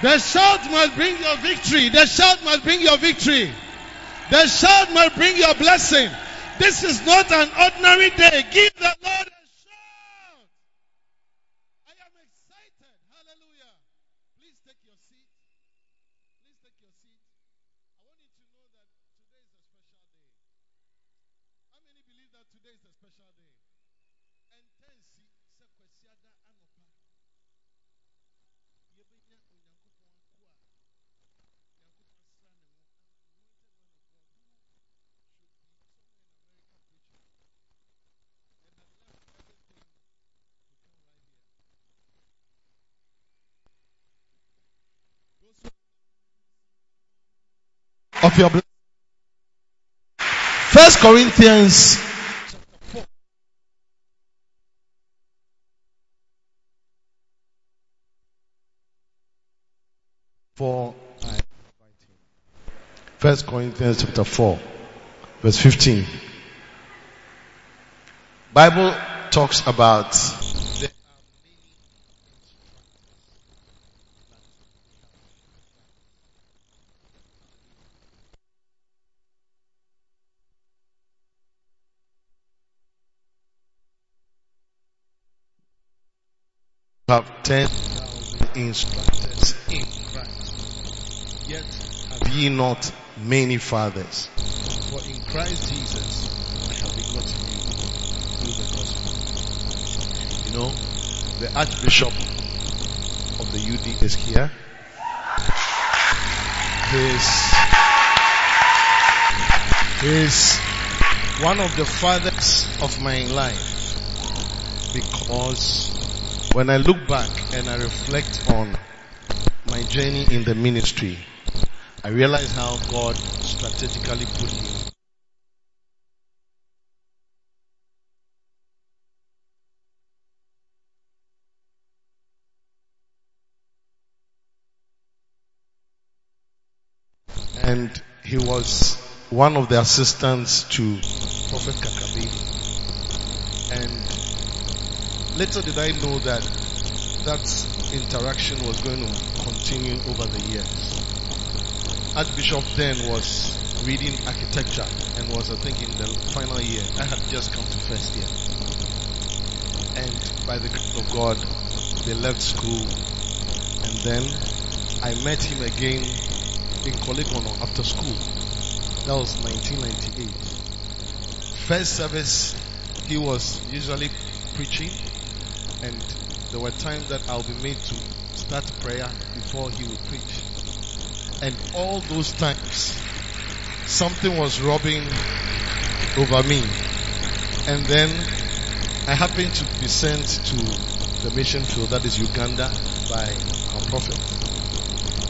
The shout must bring your victory. The shout must bring your victory. The shout must bring your blessing. This is not an ordinary day. Give the Lord a shout. I am excited. Hallelujah. Please take your seat. Please take your seat. I want you to know that today is a special day. How many believe that today is a special day? Of your blessing. 1 Corinthians. Four. 1 Corinthians chapter 4, verse 15. Bible talks about have 10,000 instructors in Christ, yet have ye not many fathers. For in Christ Jesus I have begotten you through the gospel. You know, the Archbishop of the UD is here. He is one of the fathers of my life, because when I look back and I reflect on my journey in the ministry, I realize how God strategically put me. And he was one of the assistants to Prophet Kakabe. And little did I know that that interaction was going to continue over the years. Archbishop then was reading architecture and was, I think, in the final year. I had just come to first year. And by the grace of God, they left school. And then I met him again in Kolikono after school. That was 1998. First service, he was usually preaching. And there were times that I'll be made to start prayer before he would preach. And all those times, something was rubbing over me. And then I happened to be sent to the mission field, that is Uganda, by our prophet.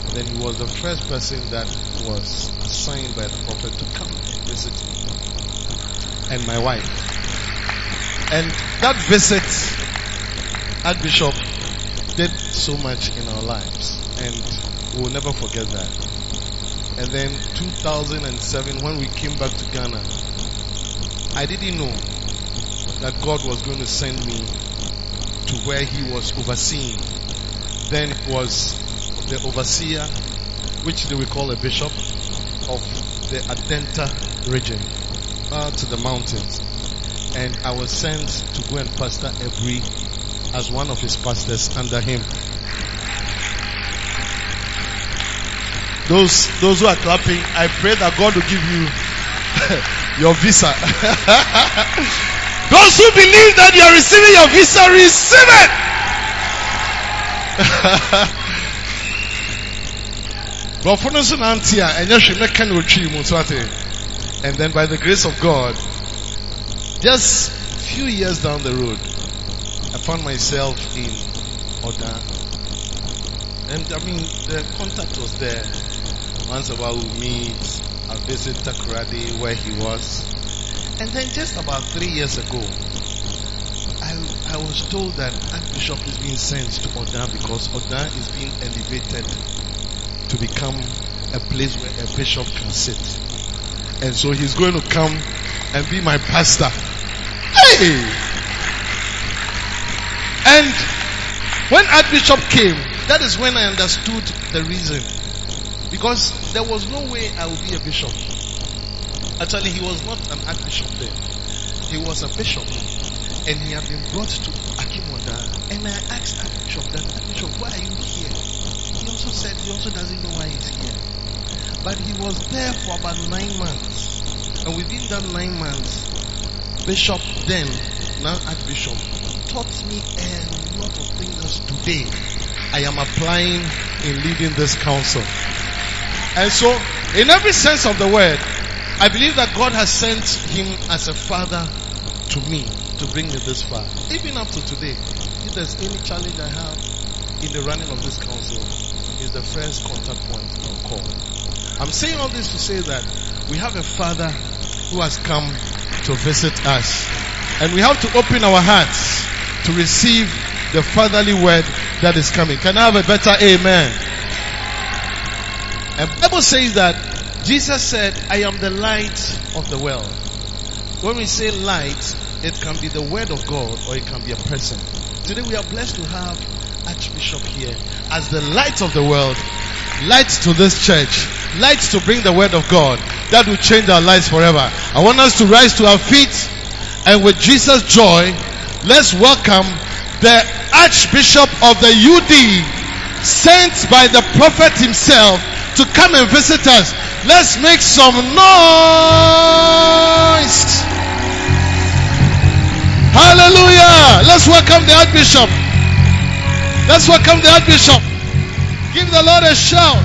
And then he was the first person that was assigned by the prophet to come and visit me and my wife. And that visit, Archbishop did so much in our lives, and we will never forget that. And then 2007, when we came back to Ghana, I didn't know that God was going to send me to where he was overseeing. Then it was the overseer, which they will call a bishop, of the Adenta region, out to the mountains. And I was sent to go and pastor every as one of his pastors under him. Those who are clapping, I pray that God will give you your visa. Those who believe that you are receiving your visa, receive it. And then by the grace of God, just a few years down the road, I found myself in Oda. And I mean, the contact was there. Once a while we meet, I visit Takuradi where he was. And then just about 3 years ago, I was told that Archbishop is being sent to Oda because Oda is being elevated to become a place where a bishop can sit. And so he's going to come and be my pastor. Hey! And when Archbishop came, That is when I understood the reason. Because there was no way I would be a bishop. Actually, he was not an archbishop then. He was a bishop. And he had been brought to Akyem Oda. And I asked Archbishop, why are you here? He also said he also doesn't know why he's here. But he was there for about 9 months. And within that 9 months, Bishop then, now Archbishop, taught me a lot of things today I am applying in leading this council. And so, in every sense of the word, I believe that God has sent him as a father to me to bring me this far. Even up to today, if there's any challenge I have in the running of this council, is the first contact point I'll call. I'm saying all this to say that we have a father who has come to visit us. And we have to open our hearts to receive the fatherly word that is coming. Can I have a better amen? And the Bible says that Jesus said, I am the light of the world. When we say light, it can be the word of God or it can be a person. Today we are blessed to have Archbishop here as the light of the world, light to this church, light to bring the word of God that will change our lives forever. I want us to rise to our feet and with Jesus' joy, let's welcome the Archbishop of the UD, sent by the prophet himself to come and visit us. Let's make some noise. Hallelujah. Let's welcome the Archbishop. Let's welcome the Archbishop. Give the Lord a shout.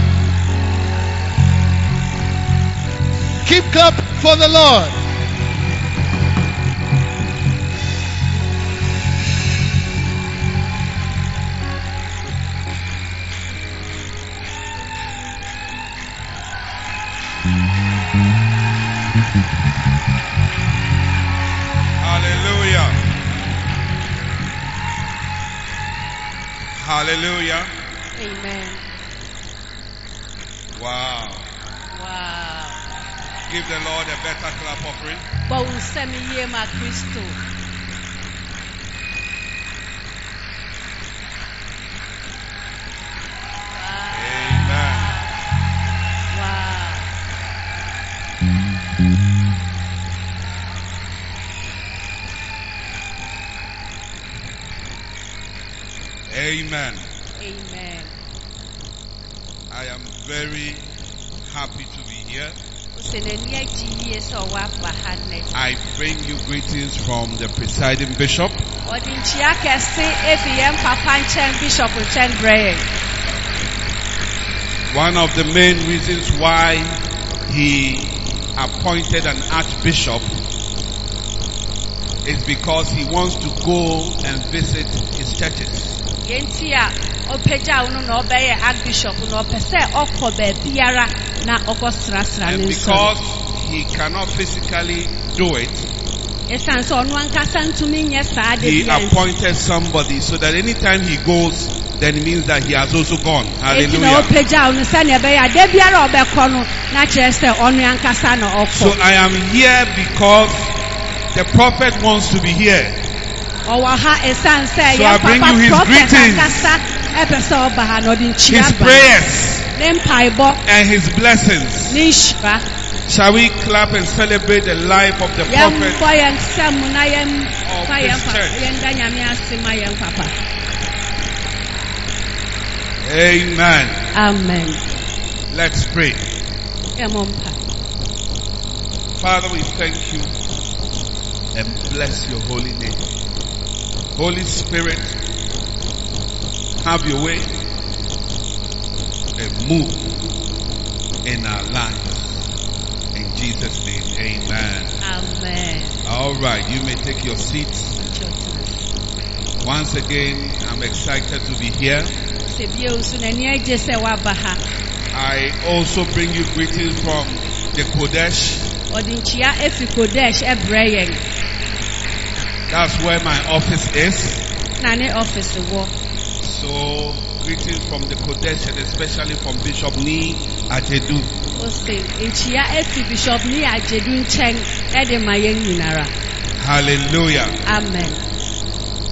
Keep clapping for the Lord. Hallelujah. Hallelujah. Amen. Wow. Wow. Give the Lord a better clap offering. Amen. Amen. Amen. I am very happy to be here. I bring you greetings from the presiding bishop. One of the main reasons why he appointed an archbishop is because he wants to go and visit his churches. And because he cannot physically do it, he appointed somebody so that anytime he goes, then it means that he has also gone. Hallelujah. So I am here because the prophet wants to be here. So I bring you his greetings, his prayers, and his blessings. Shall we clap and celebrate the life of the prophet of this church? Amen. Amen. Let's pray. Father, we thank you and bless your holy name. Holy Spirit, have your way and move in our lives. In Jesus' name, amen. Amen. All right, you may take your seats. Once again, I'm excited to be here. I also bring you greetings from the Kodesh. That's where my office is. So, greetings from the Kodesh and especially from Bishop Niyatendu. Hallelujah. Amen.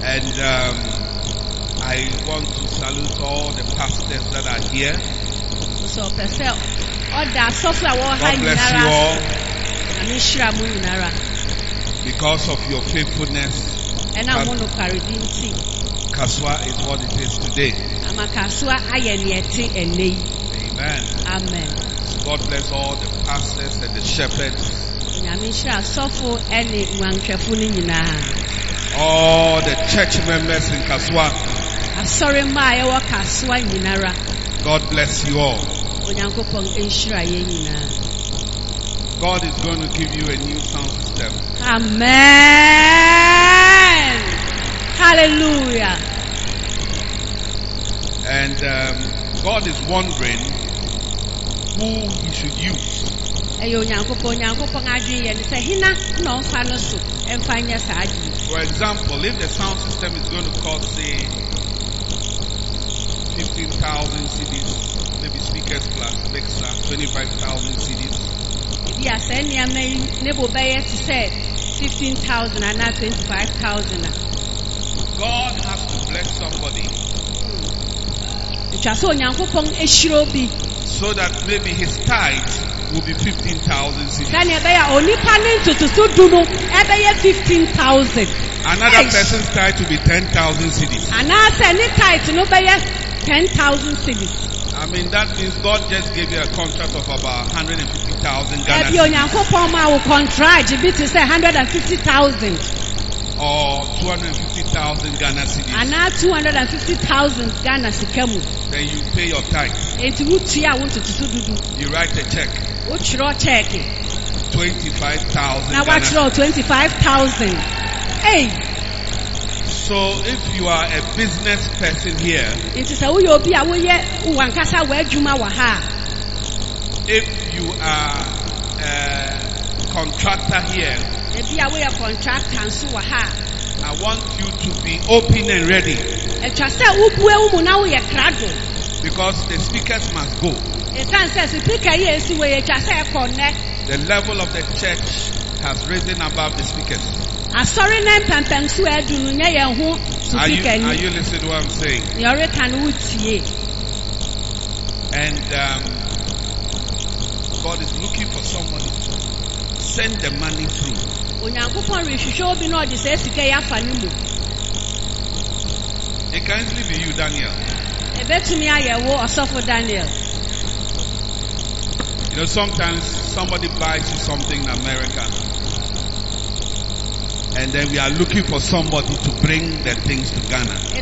And I I want to salute all the pastors that are here. God bless you all. Because of your faithfulness, Kaswa is what it is today. Amen. Amen. God bless all the pastors and the shepherds. All the church members in Kaswa. God bless you all. God is going to give you a new sound system. Amen. Hallelujah. And God is wondering who He should use. For example, if the sound system is going to cost, say, 15,000 CDs, maybe speakers plus mixer, 25,000 CDs. Yes, and you may say 15,000 and not 25,000. God has to bless somebody so that maybe his tithe will be 15,000 CDs. Another person's tithe will be 10,000 CDs. I mean, that means God just gave you a contract of about 150,000 Ghana cedis. Or 250,000 Ghana cedis. Then you pay your tithe. You write a check. 25,000. Now what's wrong? 25,000. Hey. So if you are a business person here, if you are a contractor here, I want you to be open and ready, because the speakers must go. The level of the church has risen above the speakers. Are you listening to what I'm saying? And God is looking for somebody to send the money through. It can easily be you, Daniel. You know, sometimes somebody buys you something in America, and then we are looking for somebody to bring the things to Ghana. That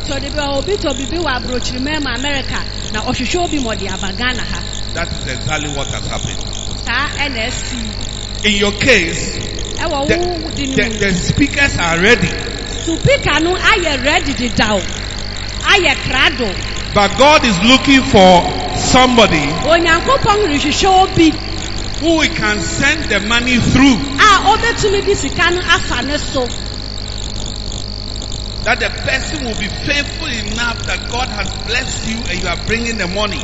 is exactly what has happened. In your case, the speakers are ready. But God is looking for somebody who we can send the money through, that the person will be faithful enough that God has blessed you and you are bringing the money.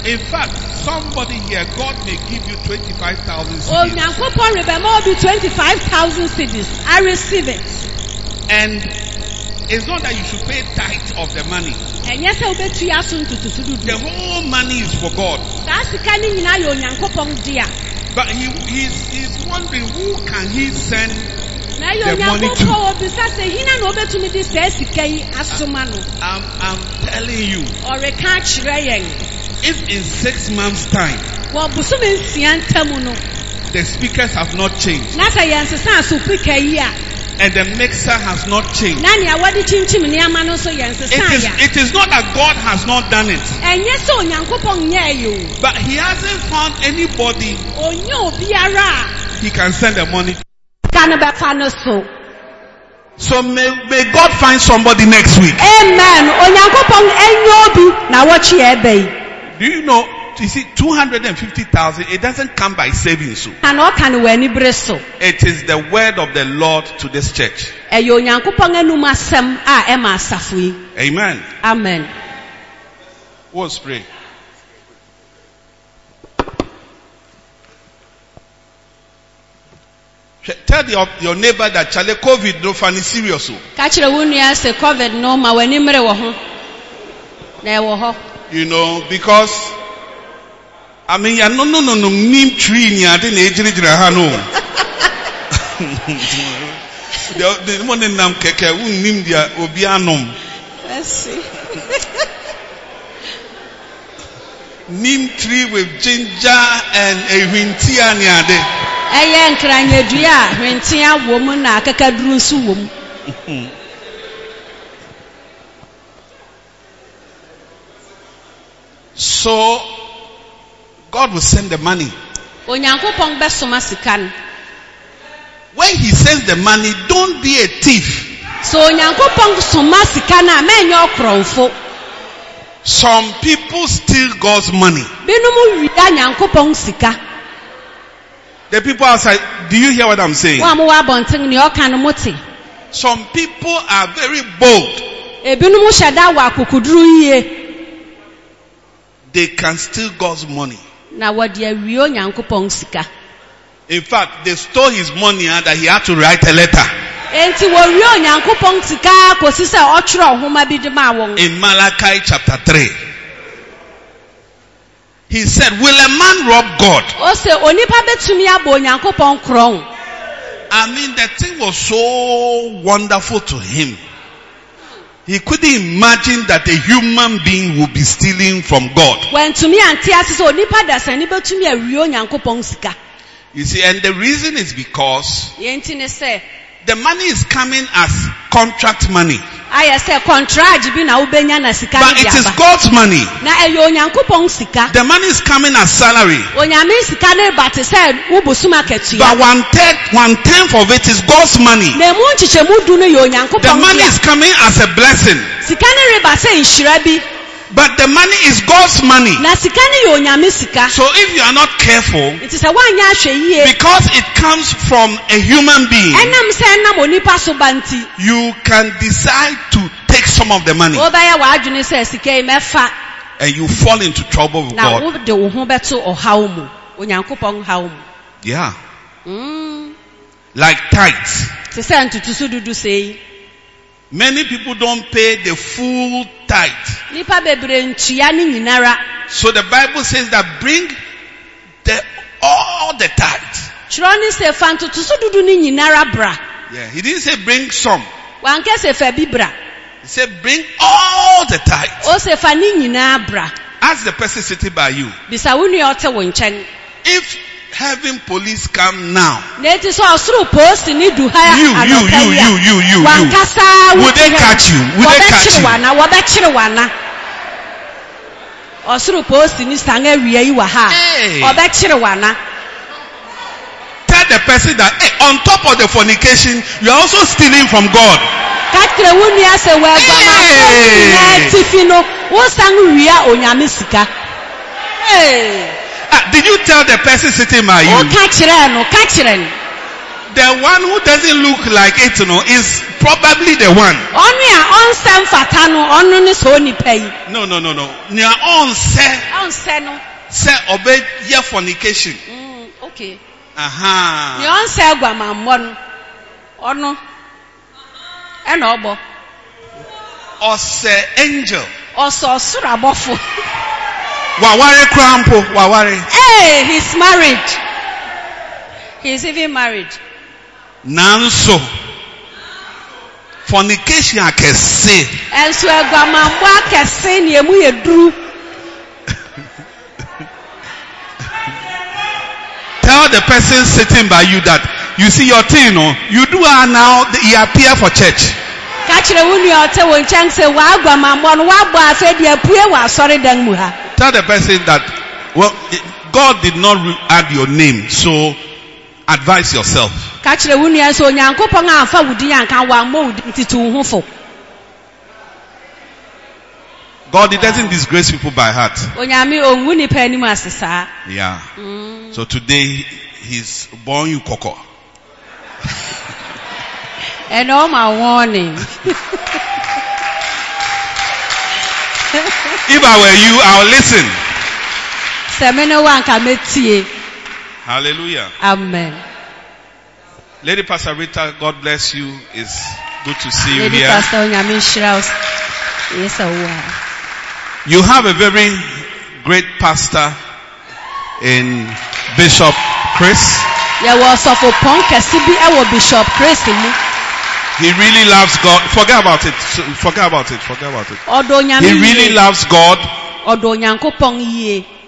In fact, somebody here, God may give you 25,000 cedis. 25,000 cedis. I receive it. And it's not that you should pay tithe of the money. The whole money is for God. But he's wondering who can he send the money to. I'm telling you, if in 6 months' time the speakers have not changed, and the mixer has not changed, it is not that God has not done it, but He hasn't found anybody He can send the money to. So may God find somebody next week. Amen. Do you know, you see, 250,000, it doesn't come by savings. So it is the word of the Lord to this church. Amen. Amen. Let's pray. Tell your neighbor that chale COVID no funny serious. COVID no. You know, because I mean ya no nim tree ni ade na ejirejira ha no. The morning nam keke un nim dia obi anom. Let's see. Nim tree with ginger and a wintia ni ade. So God will send the money. When he sends the money, don't be a thief. Some people steal God's money. The people outside, do you hear what I'm saying? Some people are very bold. They can steal God's money. In fact, they stole his money and that he had to write a letter. In Malachi chapter 3. He said, will a man rob God? I mean, the thing was so wonderful to him. He couldn't imagine that a human being would be stealing from God. You see, and the reason is because the money is coming as contract money. But it is God's money. The money is coming as salary. But one tenth of it is God's money. The money is coming as a blessing. But the money is God's money. So if you are not careful, because it comes from a human being, you can decide to take some of the money. And you fall into trouble with God. Yeah. Like tithes. Many people don't pay the full tithe. So the Bible says that bring all the tithe. Yeah, he didn't say bring some. He said bring all the tithe. Ask the person sitting by you. If heaven police come now. You. Would they catch you? Would they catch you? Hey. Tell the person that, hey, on top of the fornication, you are also stealing from God. Hey. Did you tell the person sitting by you? The one who doesn't look like it, you know, is probably the one. No. Nya on se. Se obey your fornication. Okay. Aha. Nya on se agwamammo onu. E na obo. Ose angel. Ose osurabofo. Waware Krampo, Waware. Hey, he's married. He's even married. Nanso. Fornication akese. Enso egwamambo akese ni emu yedru. Tell the person sitting by you that you see your thing, no? You do are now, you appear for church. Tell the person that, well, God did not add your name, so advise yourself. God, it doesn't disgrace people by heart. Yeah. So today, he's born you koko. And all my warning. If I were you, I would listen. Hallelujah. Amen. Lady Pastor Rita, God bless you. It's good to see you Lady here. You have a very great pastor in Bishop Chris. He really loves God. Forget about it. He really loves God.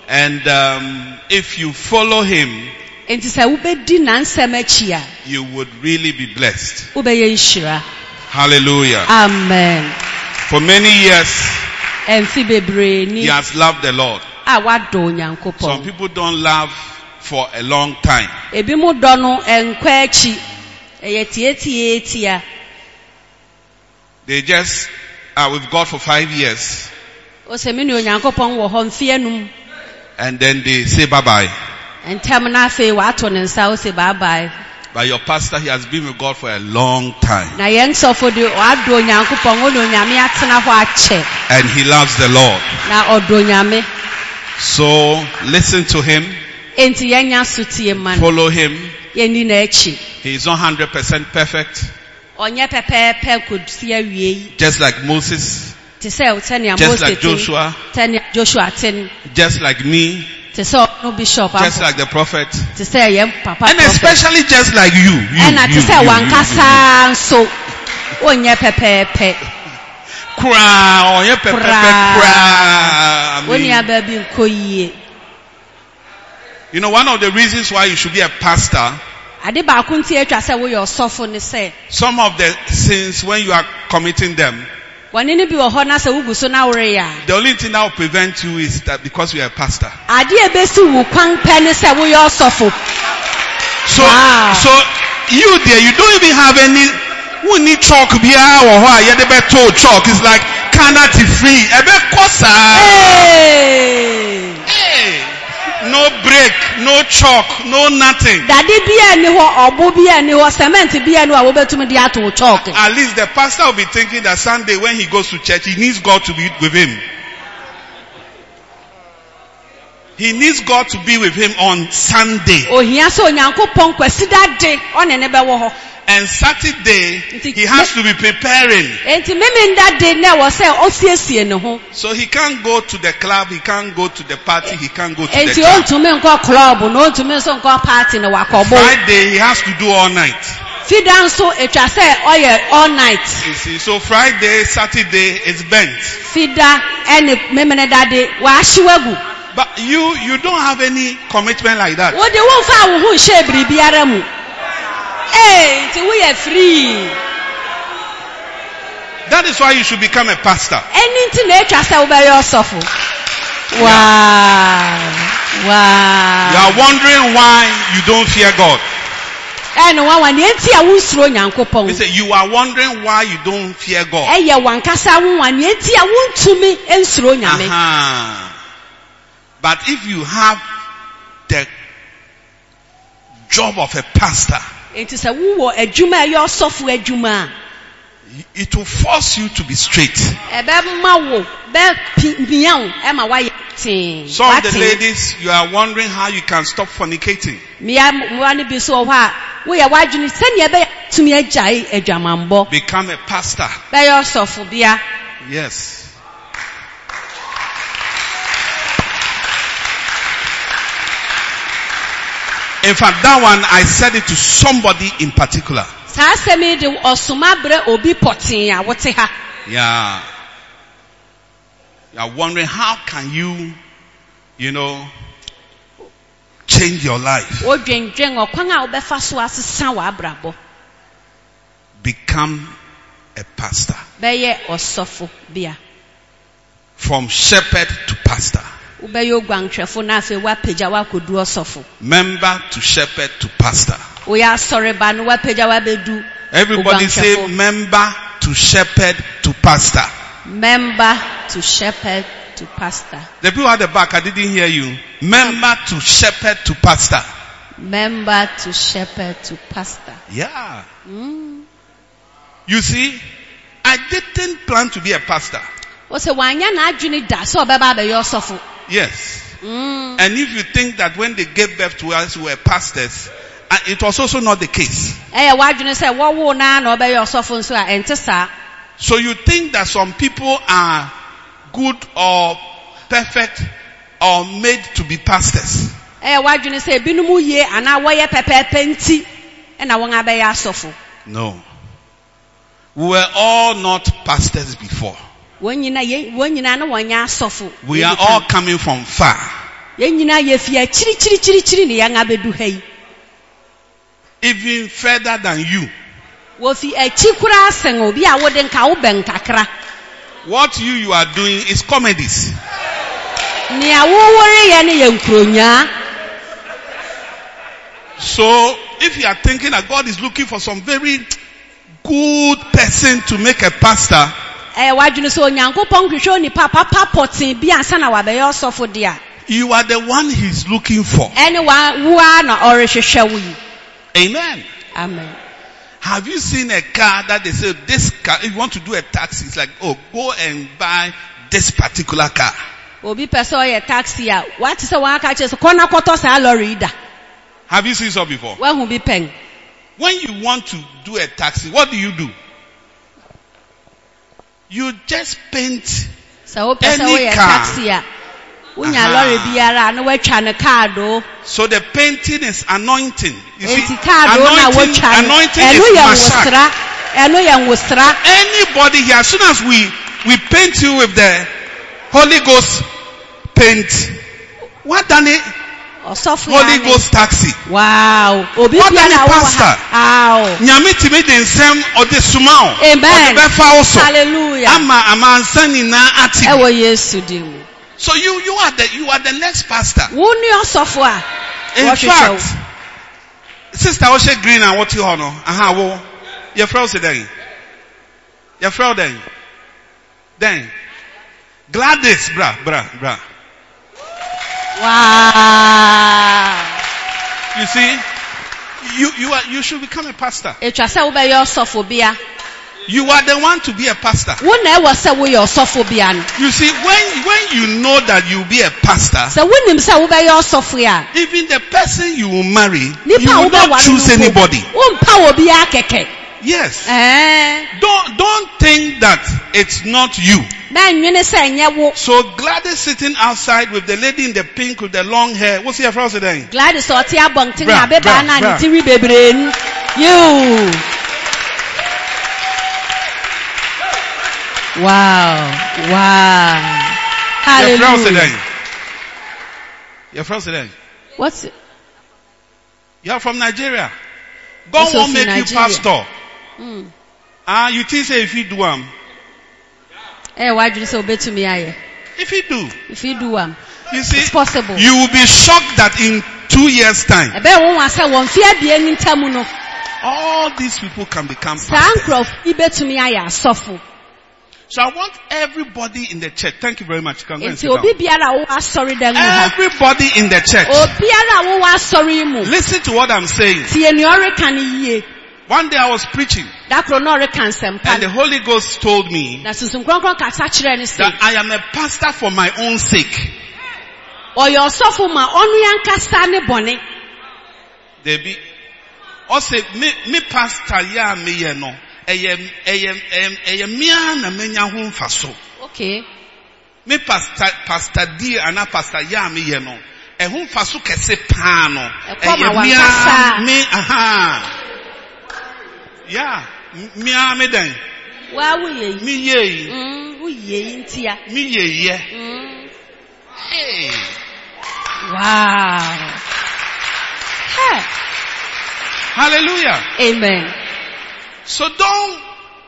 And if you follow him, you would really be blessed. Hallelujah. Amen. For many years, he has loved the Lord. Some people don't love for a long time. They just are with God for 5 years. And then they say bye-bye. But your pastor, he has been with God for a long time. And he loves the Lord. So listen to him. Follow him. He is not 100% perfect. Just like Moses. Just like Joshua. Just like me. Just like the prophet. And especially just like you. You know, one of the reasons why you should be a pastor, some of the sins when you are committing them, the only thing that will prevent you is that because you are a pastor. So you there, you don't even have any. Who need chalk beer or why? You never told chalk. It's like cannot free. No break, no chalk, no nothing. At least the pastor will be thinking that Sunday when he goes to church, he needs God to be with him. He needs God to be with him on Sunday. And Saturday, he has to be preparing. So he can't go to the club, he can't go to the party, he can't go to the club. Friday, he has to do all night. You see, so Friday, Saturday, it's bent. But you don't have any commitment like that. Hey, we are free. That is why you should become a pastor. Wow. You are wondering why you don't fear God. They say you are wondering why you don't fear God. But if you have the job of a pastor, it will force you to be straight. Some of the ladies, you are wondering how you can stop fornicating. Become a pastor. Yes. In fact, that one, I said it to somebody in particular. Yeah. You are wondering how can you change your life. Become a pastor. From shepherd to pastor. Member to shepherd to pastor. Everybody say member to shepherd to pastor. Member to shepherd to pastor. The people at the back, I didn't hear you. Member to shepherd to pastor. Member to shepherd to pastor. Yeah. Mm. You see, I didn't plan to be a pastor. Yes. Mm. And if you think that when they gave birth to us, we were pastors, And it was also not the case. So you think that some people are good or perfect or made to be pastors? No. We were all not pastors before. We are all coming from far. Even further than you. What you are doing is comedies. So, if you are thinking that God is looking for some very good person to make a pastor, you are the one he's looking for. Amen. Amen. Have you seen a car that they say, this car, if you want to do a taxi, it's like, oh, go and buy this particular car. Have you seen so before? When you want to do a taxi, what do? You just paint any car. Uh-huh. So the painting is anointing. You see, anointing is Meshak. Anybody here, as soon as we paint you with the Holy Ghost paint, what done it? Holy Ghost taxi. Wow. What done it, pastor? Amen. So you are the next pastor. In fact, Sister Oshe Green and what you honor. Aha, well, your friend said then. Your friend then. Then. Gladys, brah. Wow. You see, you should become a pastor. You are the one to be a pastor. You see, when you know that you will be a pastor, even the person you will marry, you will not choose anybody. Yes. Don't think that it's not you. So Gladys sitting outside with the lady in the pink with the long hair. What's your friend today? Gladys, you. Wow. Hallelujah. You're from Sudan. What's it? You're from Nigeria. God won't make you pastor. You think say if you do am. Why do you say obey to me? If you do. If you do am. You see, it's possible. You will be shocked that in 2 years' time, all these people can become pastors. So I want everybody in the church. Thank you very much. You can go and sit down. Everybody in the church. Listen to what I'm saying. One day I was preaching. And the Holy Ghost told me that I am a pastor for my own sake. They be. Also, me pastor ya me ye no. Okay. Me pastor dear and pastor yami yeno. A home fasu kese pano. Me aha. Yeah. Mia me den. Wa we ye. Me ye. We ye intia. Me ye ye. Hey. Wow. Hey. Hallelujah. Amen. So don't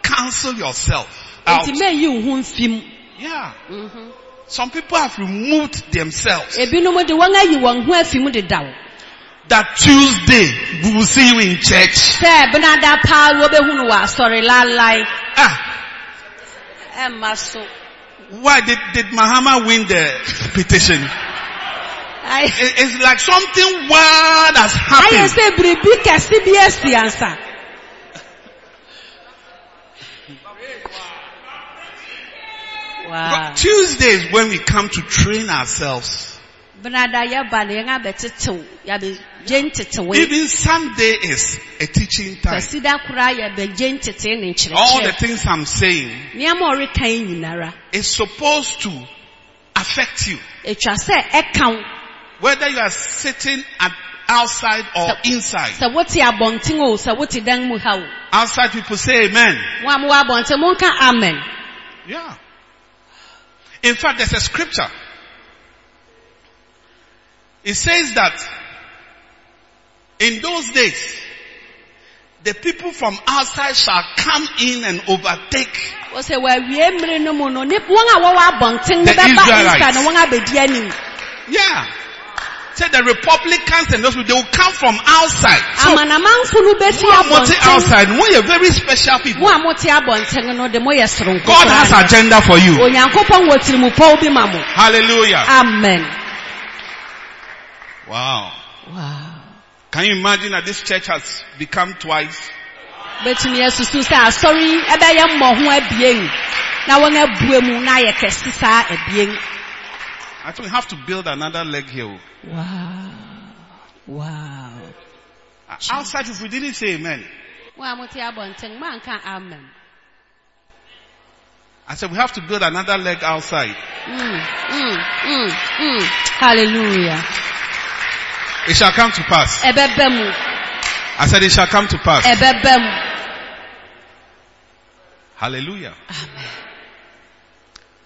cancel yourself out. Yeah. Mm-hmm. Some people have removed themselves. That Tuesday we will see you in church. Why did Muhammad win the petition? It's like something wild has happened. Wow. Tuesdays when we come to train ourselves Even Sunday is a teaching time. All the things I'm saying is supposed to affect you. Whether you are sitting outside or inside. Outside people say amen. Yeah. In fact, there's a scripture. It says that in those days, the people from outside shall come in and overtake the Israelites. Yeah. Say the Republicans and those people, they will come from outside. So, outside, we are very special people. God has agenda for you. Hallelujah. Amen. Wow. Wow. Can you imagine that this church has become twice? I think we have to build another leg here. Wow. Wow. Outside, if we didn't say amen. I said we have to build another leg outside. Hallelujah. It shall come to pass. I said it shall come to pass. Hallelujah. Amen.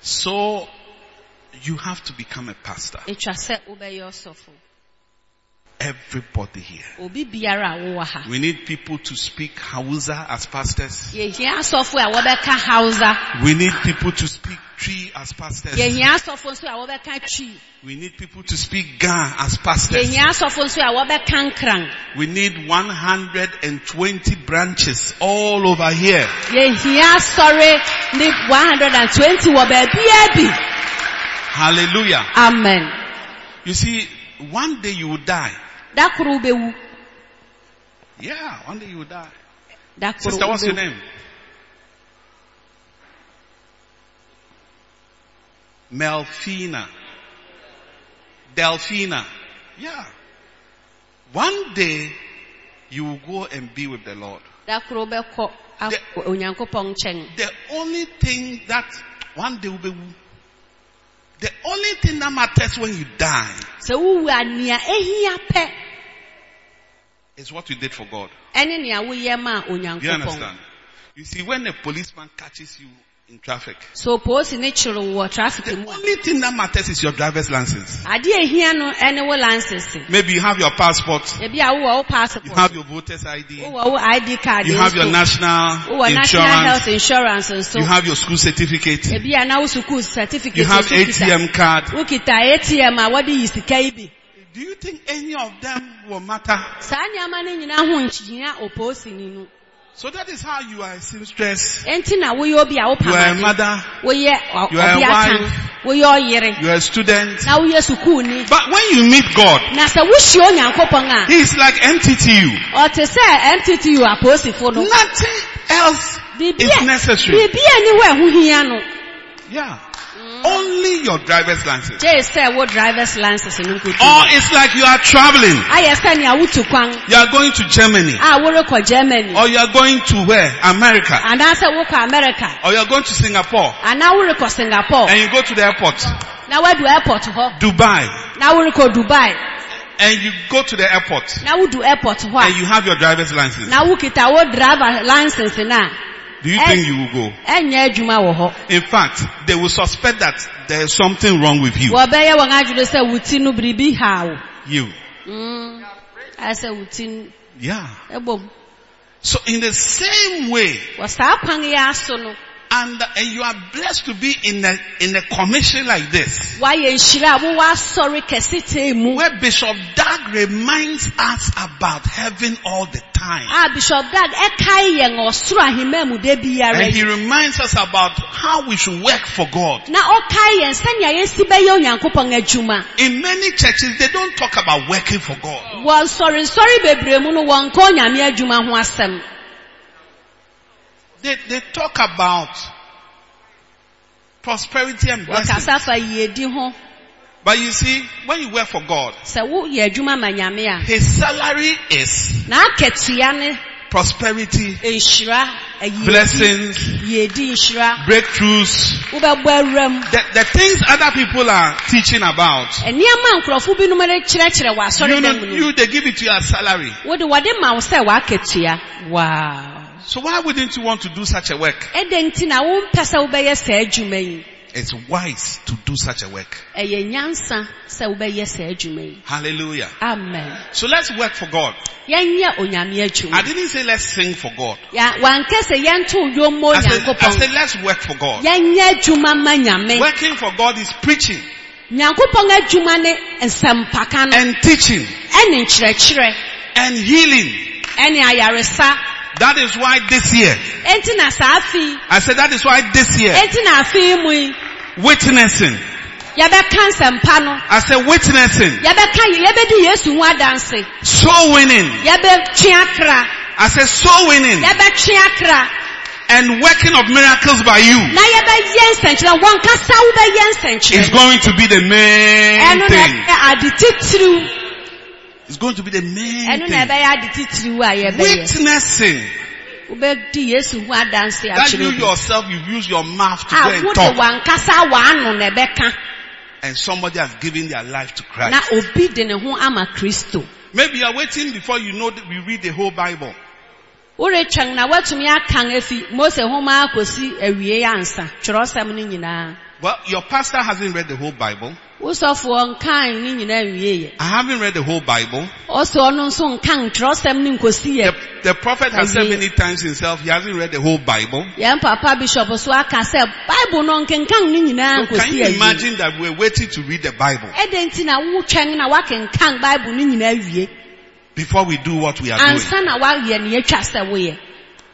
So, you have to become a pastor. Everybody here. We need people to speak Hausa as pastors. We need people to speak Tree as pastors. We need people to speak Ga as pastors. We need 120 branches all over here. 120. Hallelujah. Amen. You see, one day you will die. Yeah, one day you will die. Sister, what's your name? Melfina. Delphina. Yeah. One day you will go and be with the Lord. The only thing that one day will be. The only thing that matters when you die is what you did for God. Do you understand? You see, when a policeman catches you in traffic, the only thing that matters is your driver's license. Maybe you have your passport, you have your voter's ID, you have your national health insurance, you have your school certificate, you have ATM card. Do you think any of them will matter? So that is how you are a seamstress. You are a mother. You are a wife. You are a student. But when you meet God, He is like MTTU. Nothing else is necessary. Yeah. Only your driver's license. Or it's like you are traveling. You are going to Germany. Or you are going to where? America. Or you are going to Singapore. And you go to the airport. Dubai. And you go to the airport. And you have your driver's license. Do you think you will go? In fact, they will suspect that there is something wrong with you. You. Yeah. So in the same way, and you are blessed to be in a commission like this, where Bishop Dag reminds us about heaven all the time. And he reminds us about how we should work for God. In many churches, they don't talk about working for God. They talk about prosperity and blessings. But you see, when you work for God, His salary is prosperity, blessings, breakthroughs, the things other people are teaching about. You they give it to you as salary. Wow. So why wouldn't you want to do such a work? It's wise to do such a work. Hallelujah. Amen. So let's work for God. I didn't say let's sing for God. I said let's work for God. Working for God is preaching and teaching and healing. That is why this year, I said that is why this year, witnessing, I said witnessing, soul winning, I said soul winning, and working of miracles by you is going to be the main thing. It's going to be the main thing. Witnessing. That you yourself, you use your mouth to go and talk. And somebody has given their life to Christ. Maybe you are waiting before you know that we read the whole Bible. Well, your pastor hasn't read the whole Bible. I haven't read the whole Bible. The prophet has said many times himself, he hasn't read the whole Bible. So can you imagine that we're waiting to read the Bible before we do what we are doing?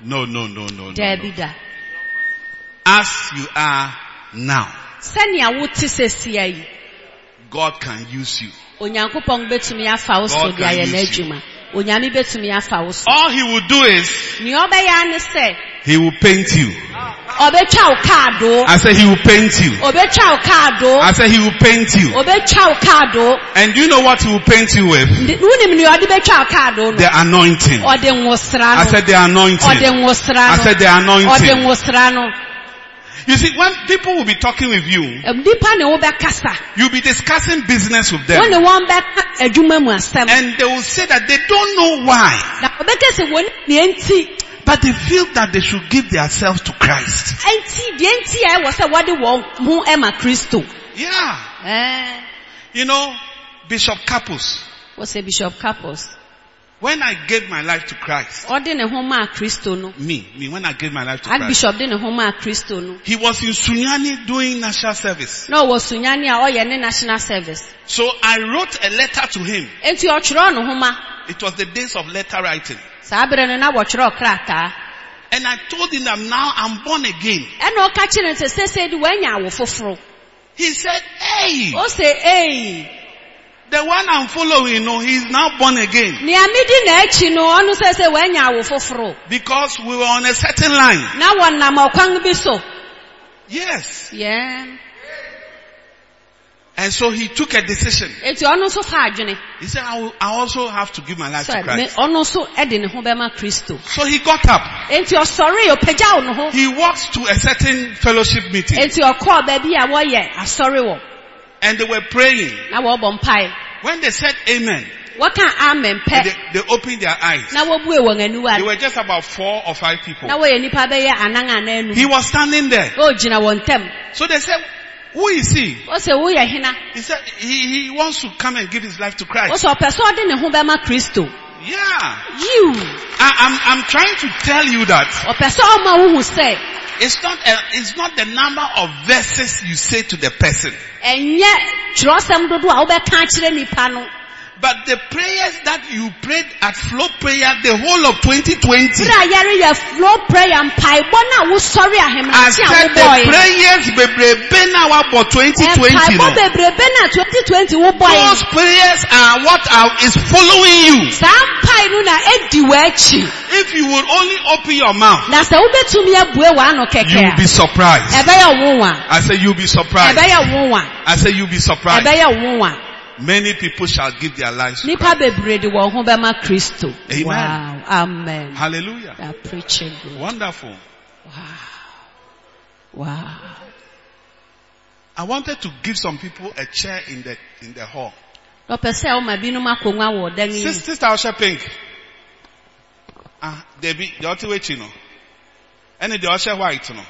No. As you are now, God can use you. God can use you. All He will do is He will paint you. I said He will paint you. I said He will paint you. And do you know what He will paint you with? The anointing. I said the anointing. I said the anointing. You see, when people will be talking with you, you'll be discussing business with them. And they will say that they don't know why, but they feel that they should give themselves to Christ. Yeah. You know, Bishop Kapus. What's a Bishop Kapus? When I gave my life to Christ, when I gave my life to Christ, he was in Sunyani doing national service. So I wrote a letter to him. It was the days of letter writing. And I told him that now I'm born again. He said, hey. The one I'm following, he's now born again. Because we were on a certain line. Yes. Yeah. And so he took a decision. He said, I also have to give my life to Christ. So he got up. He walks to a certain fellowship meeting. And they were praying. When they said amen, they opened their eyes. They were just about 4 or 5 people. He was standing there. So they said, who is he? He said, he wants to come and give his life to Christ. Yeah. I'm trying to tell you that it's not the number of verses you say to the person. But the prayers that you prayed at Flow Prayer the whole of 2020 as said the prayers for 2020. Those prayers are what is following you. If you will only open your mouth, you'll be surprised. I say you'll be surprised. I say you'll be surprised. Many people shall give their lives to Christ. Amen. Wow. Amen. Hallelujah. They are preaching good. Wonderful. Wow. Wow. I wanted to give some people a chair in the hall. Sister Osha Pink. Debbie, the other way you know. And the Osha White you know.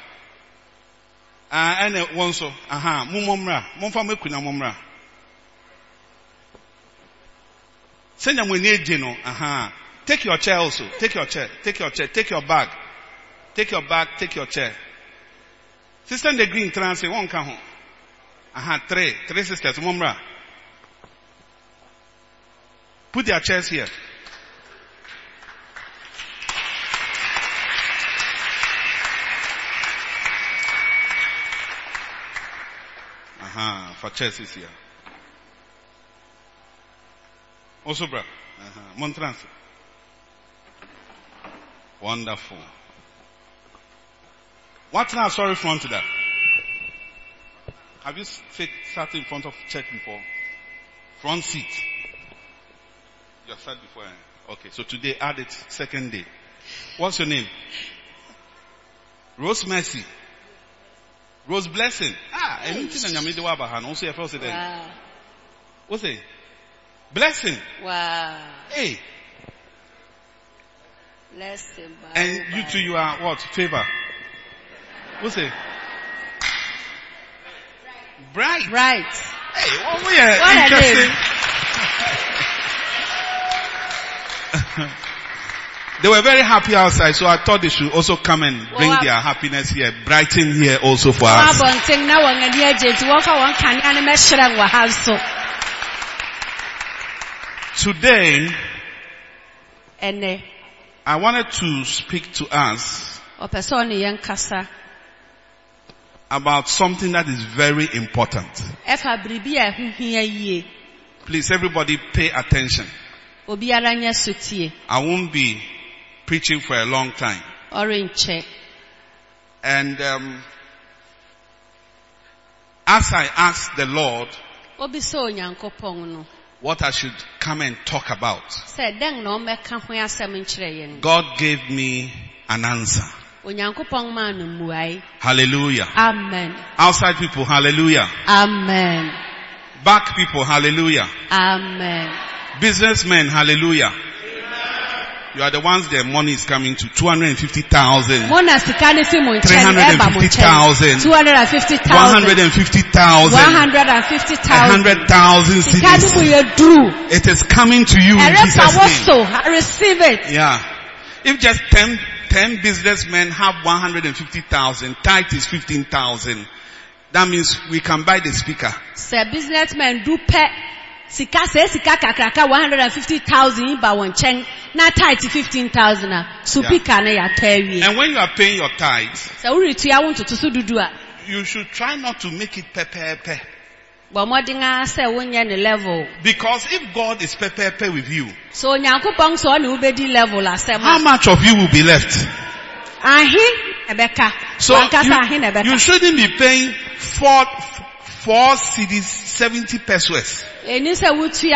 And one so. Aha. Mumomra. Mumfame kuna mumra. Take your chair also. Take your chair. Take your chair. Take your bag. Take your bag. Take your chair. Sister in the green transit. One come home. Three. Three sisters. Mumra. Put their chairs here. For chairs is here. Also, brother. Montrance. Wonderful. What now? Sorry, front of that. Have you sat in front of church before? Front seat. You have sat before. Okay, so today add it, second day. What's your name? Rose Mercy. Rose Blessing. I need to know you do Abraham. Also, I first said. What's it? Blessing. Wow. Hey. Blessing. And you two, you are what? Favor. What's it? Bright. Bright. Hey, what we are what interesting. They were very happy outside, so I thought they should also come and bring their happiness here, brighten here also for us. Today, I wanted to speak to us about something that is very important. Please, everybody pay attention. I won't be preaching for a long time. And as I asked the Lord, what I should come and talk about, God gave me an answer. Hallelujah. Amen. Outside people, hallelujah. Amen. Back people, hallelujah. Amen. Businessmen, hallelujah. You are the ones their money is coming to. 250,000. 350,000. 250,000. 150,000. 150,000. 100,000 cities. It is coming to you in Jesus' name. I receive it. Yeah. If just 10 businessmen have 150,000, tithe is 15,000. That means we can buy the speaker. Sir, businessmen do pay. 150,000 by one chain, not tithe 15,000. And when you are paying your tithe, you should try not to make it pepe. Because if God is pepe with you, how much of you will be left? So you shouldn't be paying 4 cities 70 pesos. You shouldn't pay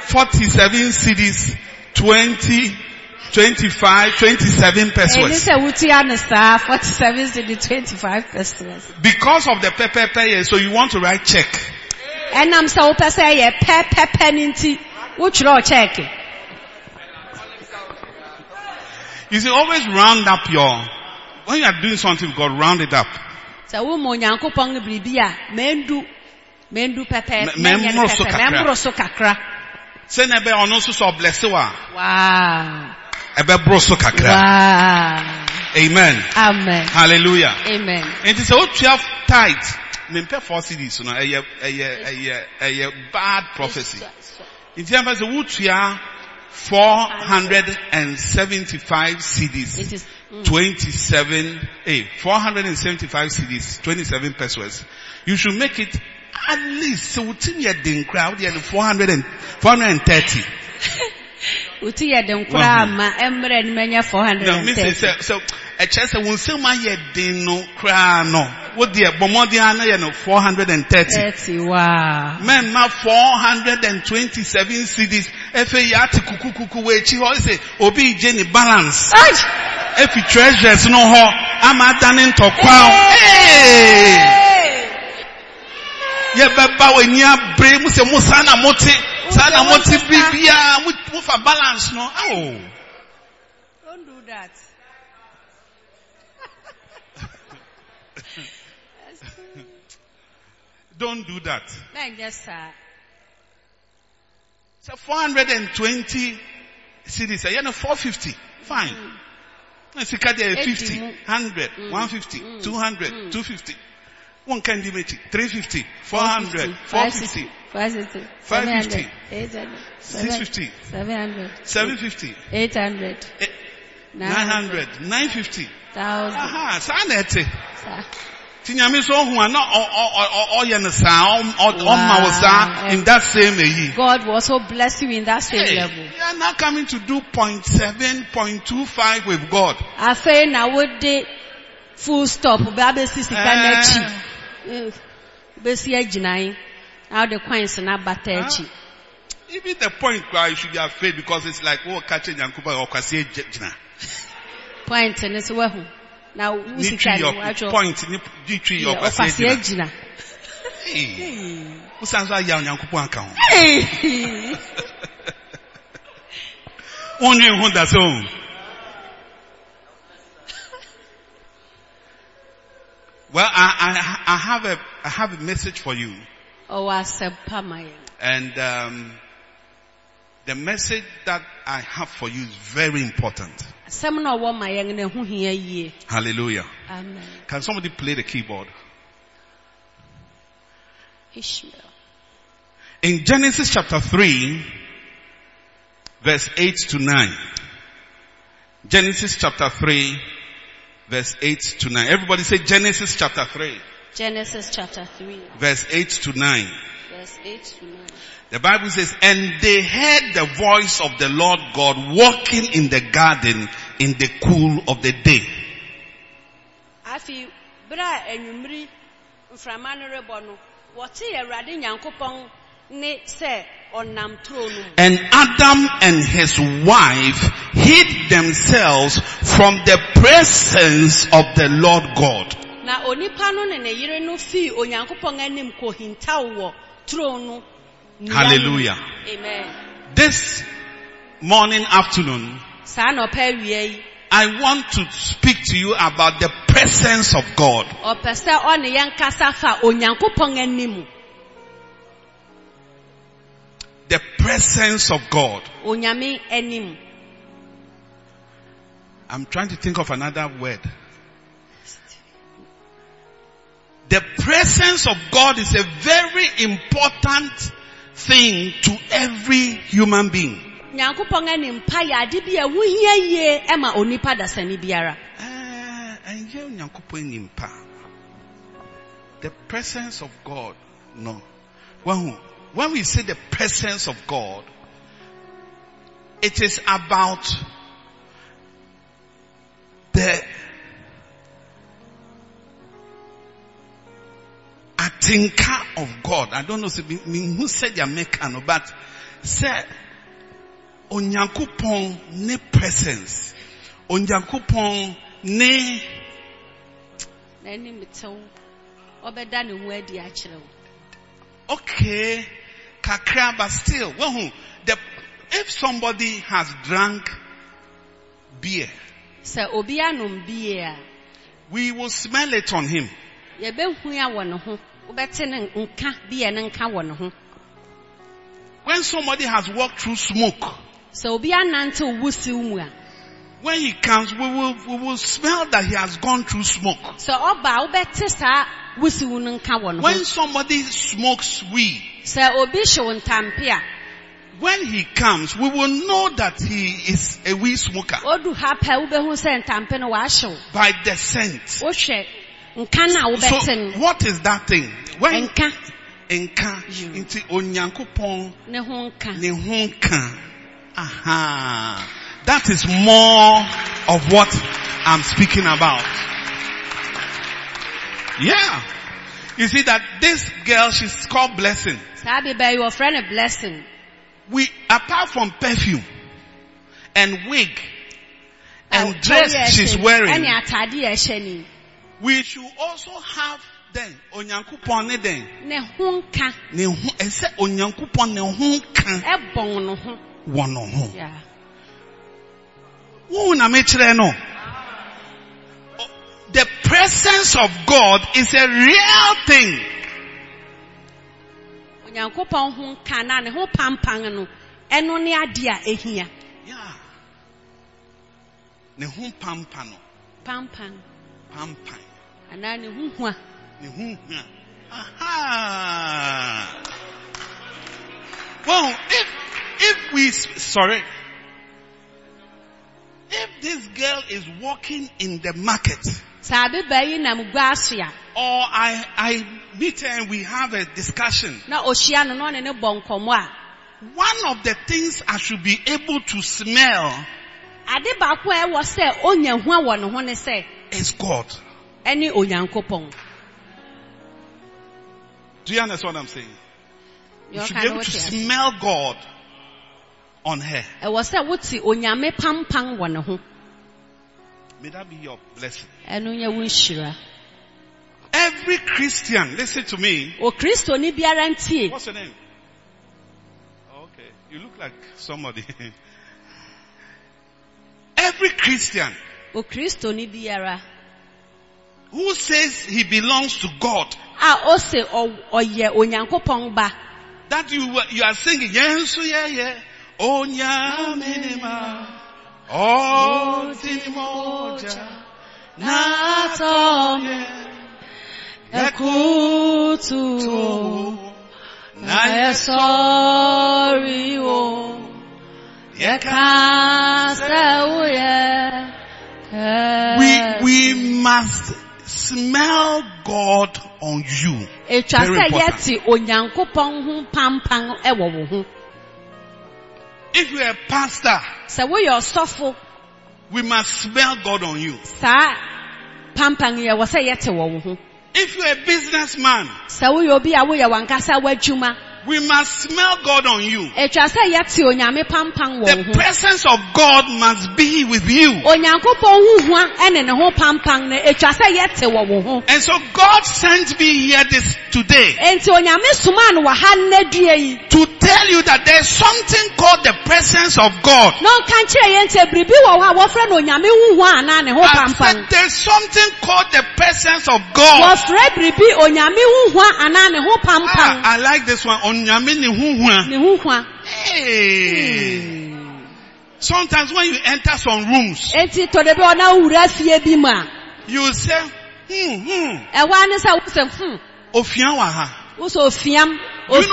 47 cities 20, 25, 27 pesos. Because of the pepe, so you want to write check. You see, always round up your. When you are doing something with God, round it up. Wow. Amen. Amen. Hallelujah. Amen. It is a tithe. a bad prophecy. In terms of 475 CDs, 475 CDs, 27 pesos. You should make it at least 430. So a chance will say my no crown no. What the Bomodiana 430. Wow. Men 427 CDs. F.A.T. Kukuku Wechi always say Obi Jenny balance. If you treasures no ho, I'm a danin to crown. Yeah, but nya brave muse musana moti. Sana moti bibia with a balance no. Oh. Don't do that. Don't do that. Yes, sir. So 420 CDs. You know, 450. Fine. Let's look at 50, 100, 150, 200, 250. One can do 350, 400, 450, 550, 550, 800, 650, 700, 750, 800, 900, 950, 1000. Aha, in that same God will also bless you in that same level. You are now coming to do 0.7, 0.25 with God. I say now would the full stop. Now the coins are not battered. Even the point where you should be afraid because it's like oh catching Yankuba or Kasi Jina. Point and it's well. Now, we see point. Well, I have a message for you. Oh, I said, and the message that I have for you is very important. Hallelujah. Amen. Can somebody play the keyboard? Ishmael. In Genesis chapter 3, verse 8 to 9. Genesis chapter 3, verse 8 to 9. Everybody say Genesis chapter 3. Genesis chapter 3. Verse 8 to 9. Verse 8 to 9. The Bible says, and they heard the voice of the Lord God walking in the garden in the cool of the day. And Adam and his wife hid themselves from the presence of the Lord God. Hallelujah. Amen. This morning, afternoon, I want to speak to you about the presence of God. The presence of God. I'm trying to think of another word. The presence of God is a very important thing to every human being. The presence of God, no. When we say the presence of God, it is about the Atinka of God. I don't know who said Jamaican, but say Onyankopon ne presence. Onyankopon ne okay, kakra, but still, if somebody has drunk beer, we will smell it on him. When somebody has walked through smoke, when he comes, we will smell that he has gone through smoke. When somebody smokes weed, when he comes, we will know that he is a weed smoker. By the scent. So what is that thing? When that is more of what I'm speaking about. Yeah. You see that this girl, she's called Blessing. Your friend a blessing. We, apart from perfume and wig and dress she's wearing, we should also have then onyankopon den ne honka ne ho ese onyankopon ne honka ebon no ho wono ho yeah wo na me kire no. The presence of God is a real thing. Onyankopon honka na ne ho pampan no eno ne ade a ehia yeah ne ho pampan no pampan ana ne ho hua. Aha. Well, if this girl is walking in the market, or I meet her and we have a discussion, one of the things I should be able to smell is God. Do you understand what I'm saying? You should be able to smell God on her. May that be your blessing. Every Christian, listen to me. What's your name? Okay, you look like somebody. Every Christian who says he belongs to God, that you are singing, yes, yeah, yeah. Onya minima, o timoja, natonye, ekutu, na sorry o, yekasa uye. We must smell God on you. If you are a pastor, we must smell God on you. If you are a businessman, we must smell God on you. The presence of God must be with you. And so God sent me here this today to tell you that there's something called the presence of God. I said there's something called the presence of God. Ah, I like this one. Hey. Sometimes when you enter some rooms, you say, it's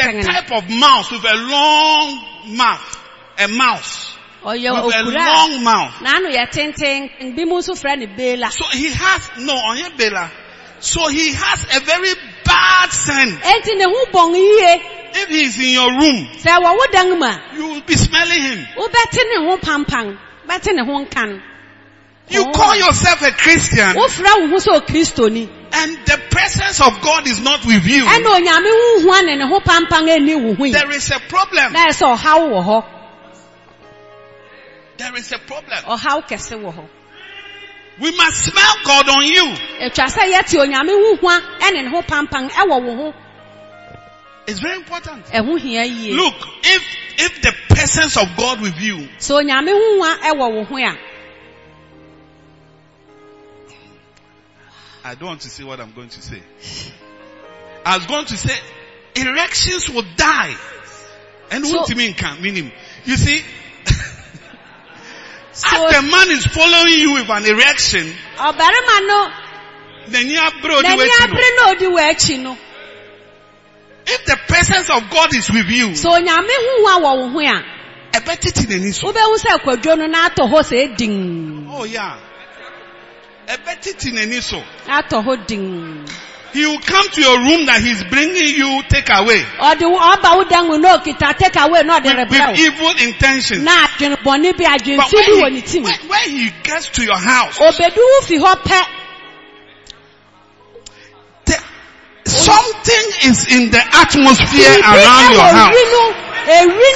a type of mouse with a long mouth. A mouse with a long mouth. So he has a very bad scent. If he is in your room, you will be smelling him. You call yourself a Christian, and the presence of God is not with you. There is a problem. There is a problem. We must smell God on you. It's very important. Look, if the presence of God with you, I don't want to say what I'm going to say. I was going to say erections will die. And so, what do you mean can mean him? You see, as the man is following you with an erection, If the presence of God is with you, a better thing. Oh yeah. He will come to your room that he's bringing you take away. With evil intentions. But when he gets to your house, something is in the atmosphere around your house. Every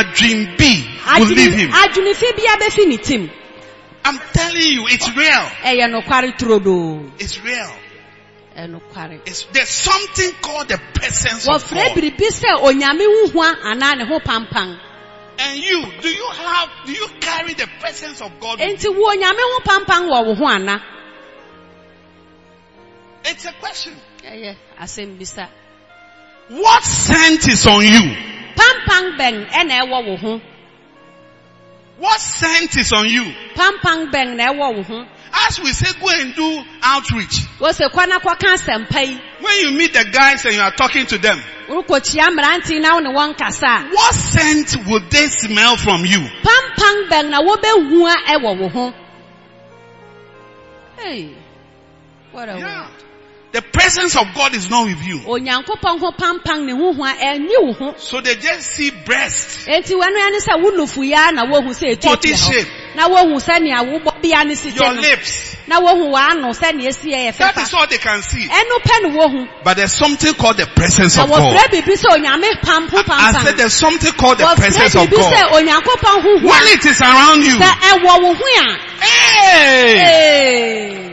Ajinbi will leave him. I'm telling you, it's real. It's real. There's something called the presence of God. And you, do you carry the presence of God? It's a question. What scent is on you? What scent is on you? As we say, go and do outreach. When you meet the guys and you are talking to them, what scent would they smell from you? Hey, what a word. The presence of God is not with you. So they just see breasts. Body shape. Your lips. That is all they can see. But there's something called the presence of God. I said there's something called the presence of God. When it is around you. Hey!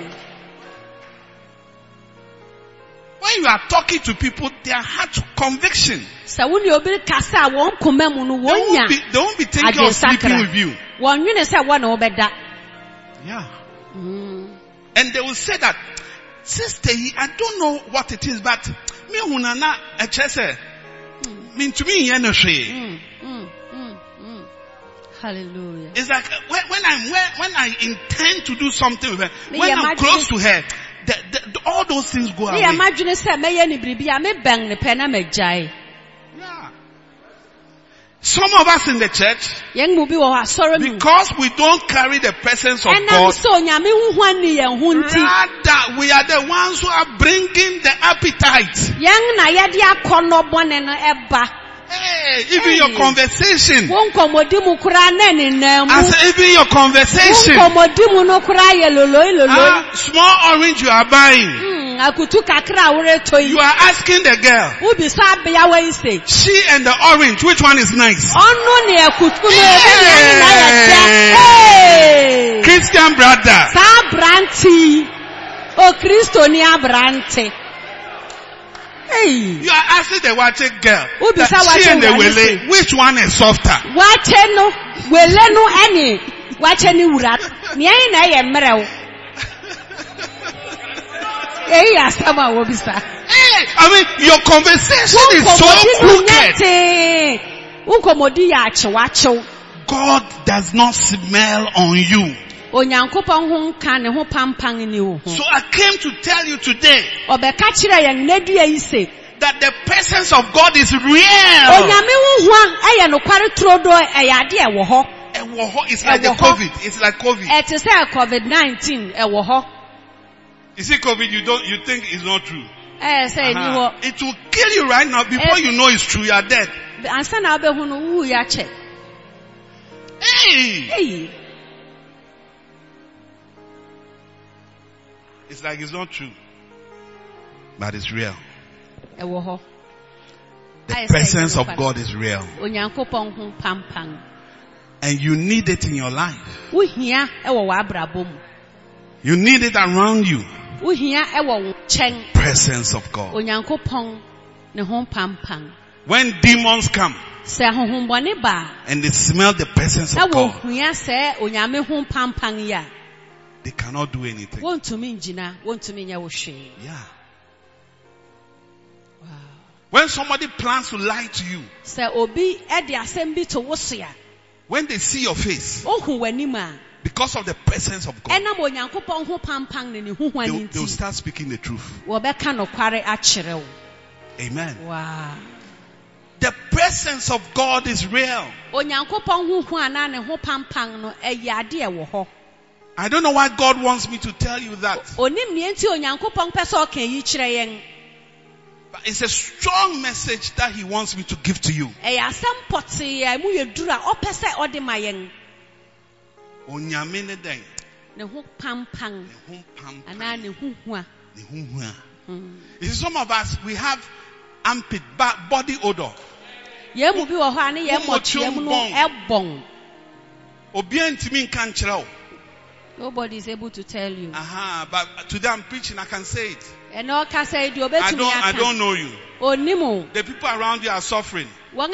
When you are talking to people, they are hard to conviction. They won't be thinking of sleeping with you. Yeah. And they will say that, sister, I don't know what it is, but me hunana echese mean to me yenoshe. Hallelujah. It's like when I intend to do something with her, when I'm close to her. All those things go away. Yeah. Some of us in the church, because we don't carry the presence of God, rather we are the ones who are bringing the appetite. Hey, even your conversation. Small orange you are buying. You are asking the girl. She and the orange, which one is nice? Hey. Christian brother. Hey. You are asking the watching girl, she and the wele, which one is softer? Hey, I mean, your conversation is so crooked. God does not smell on you. So I came to tell you today that the presence of God is real. It's like the COVID. It's like COVID. It's COVID-19. You see COVID, you think it's not true. Uh-huh. It will kill you right now before you know it's true. You are dead. Hey! Hey! It's like it's not true, but it's real. The presence of God is real. And you need it in your life. You need it around you. Presence of God. When demons come and they smell the presence of God, they cannot do anything. Yeah. Wow. When somebody plans to lie to you, when they see your face, because because of the presence of God, they will start speaking the truth. Amen. Wow. The presence of God is real. I don't know why God wants me to tell you that. But it's a strong message that He wants me to give to you. Some of us, we have armpit body odor. Nobody is able to tell you. But today I'm preaching, I can say it. I don't know you. The people around you are suffering. When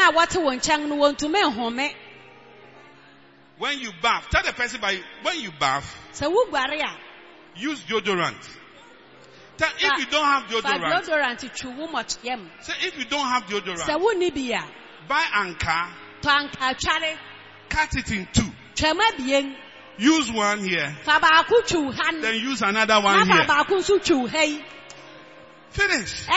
you bath, tell the person when you bath, use deodorant. If you don't have deodorant, buy anchor, cut it in two. Use one here, then use another one here. Finish.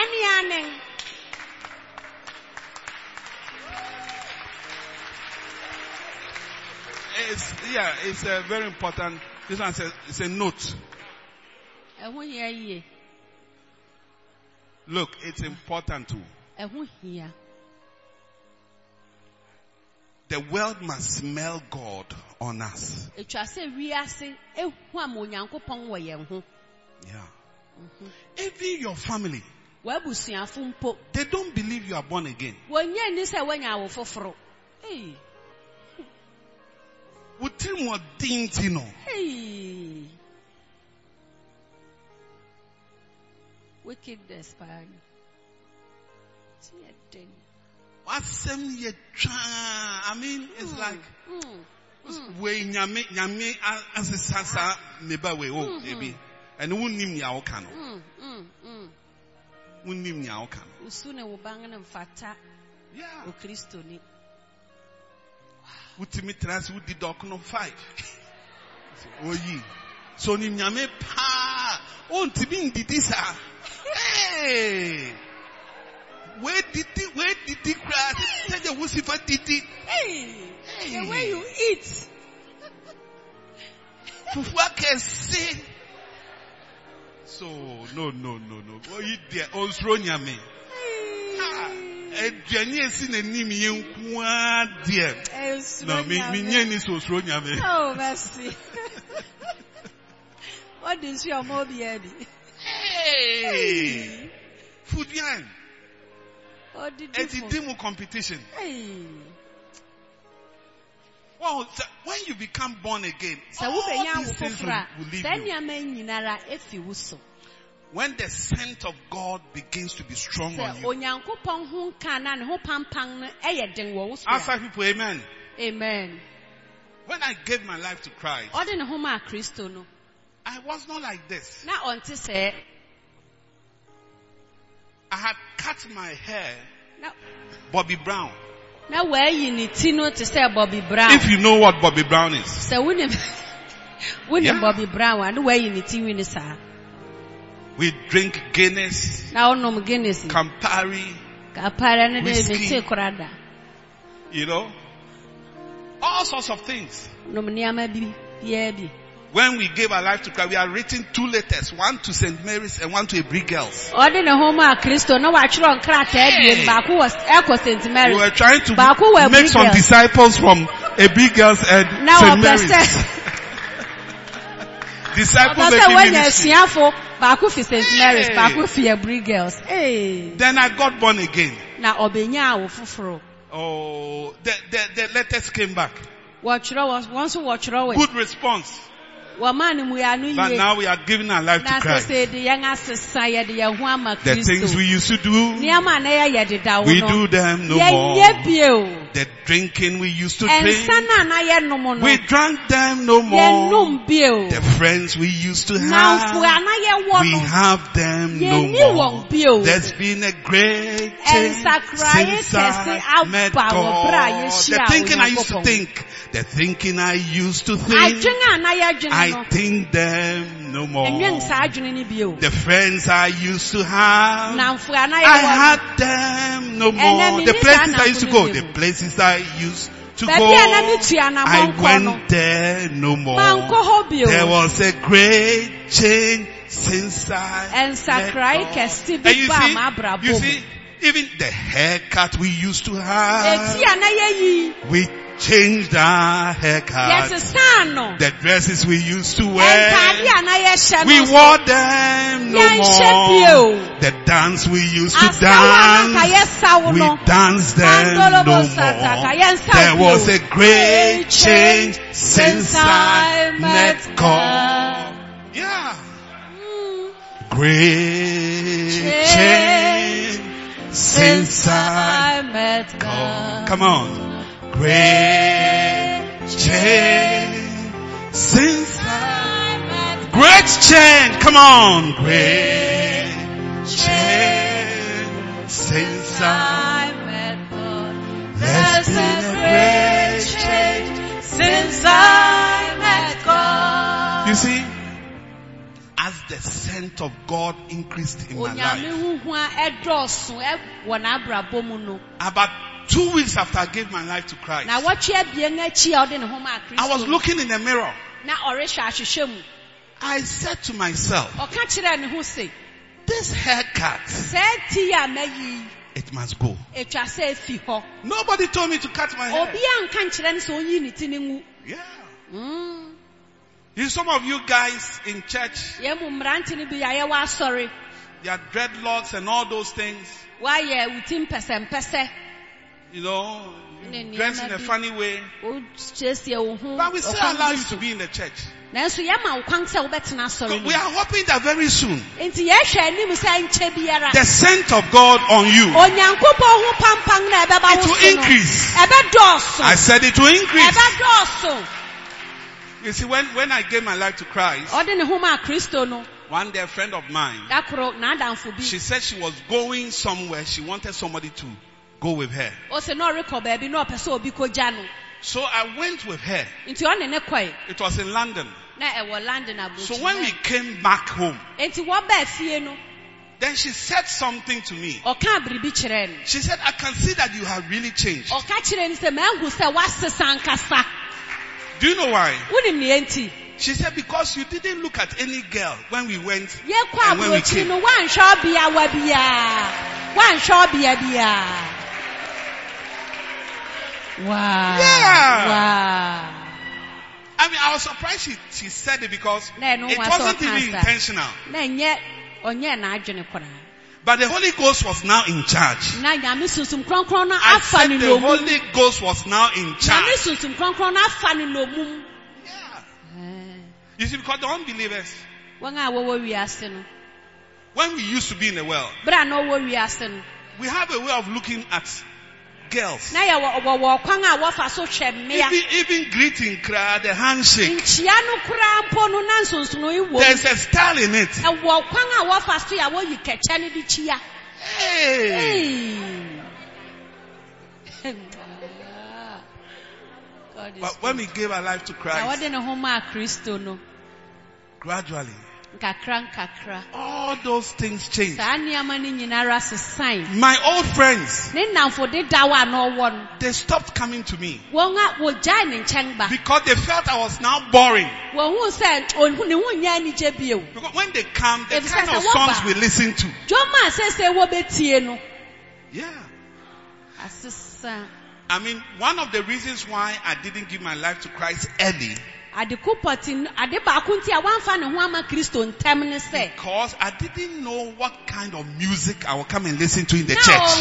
It's a very important. This one says it's a note. Look, it's important too. The world must smell God on us. Yeah. Mm-hmm. Even your family, they don't believe you are born again. Hey. Wickedness, I mean, it's like we and the way you eat. So no. Go eat their own throne, yummy. Oh, mercy. What is your mobby, Eddie? Hey, food yan. What did you do? Competition. Hey. Well, when you become born again, all these things will leave you. When the scent of God begins to be strong on you. Outside people, amen. Amen. When I gave my life to Christ, I was not like this. I had cut my hair, Bobby Brown. If you know what Bobby Brown is. So Bobby Brown, we drink Guinness. Campari. Whiskey, all sorts of things. When we gave our life to Christ, we are written two letters, one to St. Mary's and one to Hebrew Girls. We were trying to make some disciples from Hebrew Girls and St. Mary's. Disciples making ministry. Then I got born again. Oh, the letters came back. Good response. But now we are giving our life to Christ. The things we used to do, we do them no more. The drinking we used to drink, we drank them no more. The friends we used to have, we have them no more. There's been a great change since I met God. The thinking I used to think, the thinking I used to think, I think them no more. The friends I used to have, I had them no more. The places I used to go, the places I used to go, I went there no more. There was a great change since I left. And you see, even the haircut we used to have, we changed our haircut. The dresses we used to wear, we wore them no more. The dance we used to dance, we danced them no more. There was a great change since I met God. Yeah. Great change since I met God. Come on. Great change since I met God. Great change. Come on. Great change since I met God. There's been a great change since I met God. You see, as the scent of God increased in my life. About 2 weeks after I gave my life to Christ, I was looking in the mirror. I said to myself, this haircut, it must go. Nobody told me to cut my hair. Yeah. You, some of you guys in church, their dreadlocks and all those things, you know, you dress in a funny way. But we still allow you to be in the church. So we are hoping that very soon the scent of God on you, it will increase. I said it will increase. You see, when I gave my life to Christ, one day a friend of mine, she said she was going somewhere. She wanted somebody to go with her. So I went with her. It was in London. So when we came back home, then she said something to me. She said, I can see that you have really changed. Do you know why? She said, because you didn't look at any girl when we went and when we came. Wow. Yeah. Wow. I mean, I was surprised she said it because it wasn't even intentional. But the Holy Ghost was now in charge. I said the Holy Ghost was now in charge. Yeah. You see, because the unbelievers, when we used to be in the world, we have a way of looking at girls. Even greeting, the handshake, there's a style in it. Hey. But when we gave our life to Christ, gradually all those things changed. My old friends, they stopped coming to me because they felt I was now boring. Because when they come, the kind of songs we listen to. Yeah. I mean, one of the reasons why I didn't give my life to Christ early, because I didn't know what kind of music I would come and listen to in the church.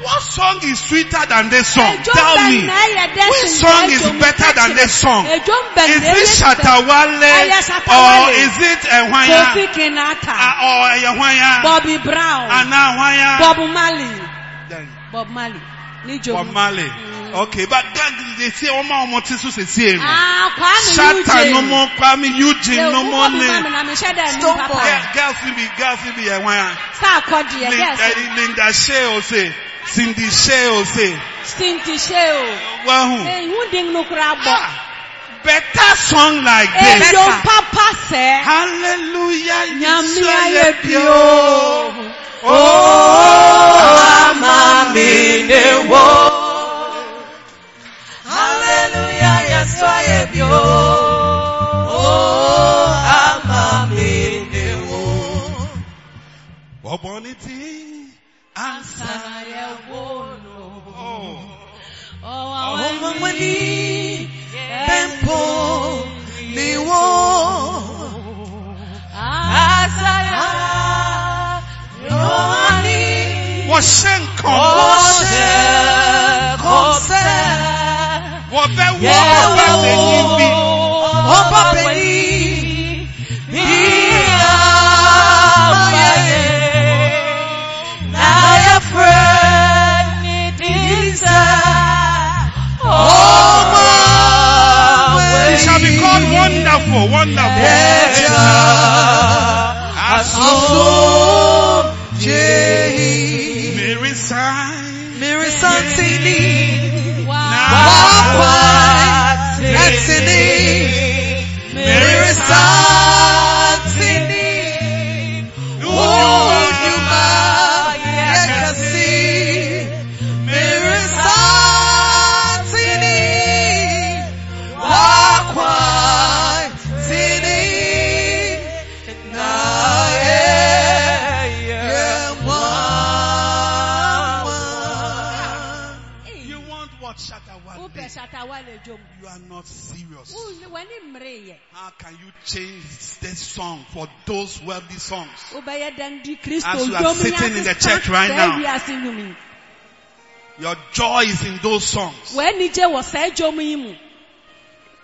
What song is sweeter than this song? Tell me. Which song is better than this song? Is it Shatawale or is it Ehwanya? Or Ehwanya? Bobby Brown. Anna Ehwanya. Bob Marley. Okay, but they say Omotisu is here. Shatta no more, Kwame Eugene no more. Stop. Girls will be Ehwanya. Stop. Linda Sheo say. Cindy Sheo say. Cindy Sheo. Wahoo. Better song like this. Hallelujah. Oh, amamine wo. Hallelujah, yes, I am yo. Oh, amamine wo. Oboniti ansaya wono. Oh, amamine tempo niwo. Ansaya. It shall be called wonderful. Mary Santini, Wawa, Santini, Mary Santini, Wonyuma, Yakasi, Mary Santini, Wawa, Santini, You are not serious. How can you change this song for those worldly songs? As you are sitting in the church right now, your joy is in those songs.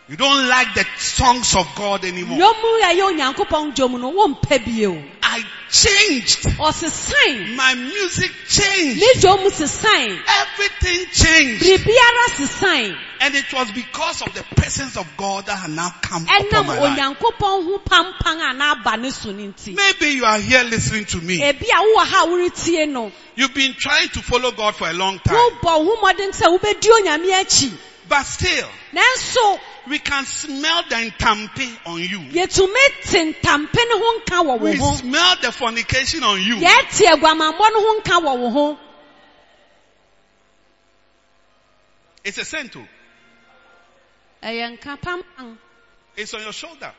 You don't like the songs of God anymore. I changed. My music changed. Everything changed. And it was because of the presence of God that had now come upon my life. Maybe you are here listening to me. You've been trying to follow God for a long time. But still, we can smell the intampe on you. We smell the fornication on you. It's a scent. It's on your shoulder.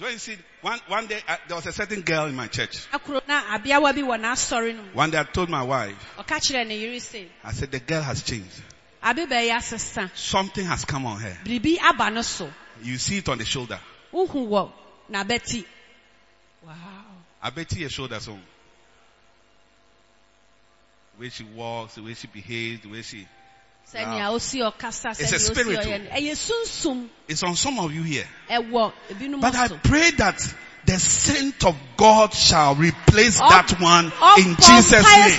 So you see, one day there was a certain girl in my church. One day I told my wife, I said, the girl has changed. Something has come on her. You see it on the shoulder. Wow. I bet your shoulder song. The way she walks, the way she behaves, the way she... It's a spiritual. It's on some of you here. But I pray that the saint of God shall replace that one in Jesus' name.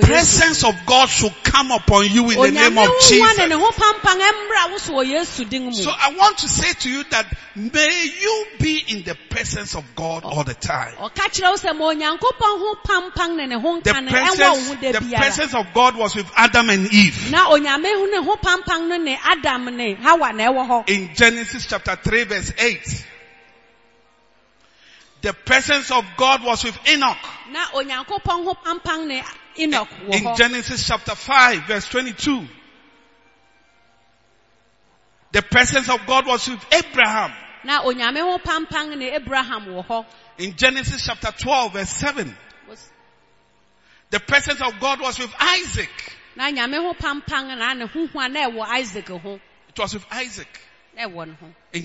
The presence of God should come upon you in the name of Jesus. So I want to say to you that may you be in the presence of God all the time. The presence of God was with Adam and Eve. In Genesis chapter 3 verse 8. The presence of God was with Enoch. In Genesis chapter 5 verse 22. The presence of God was with Abraham. In Genesis chapter 12 verse 7. The presence of God was with Isaac. It was with Isaac. In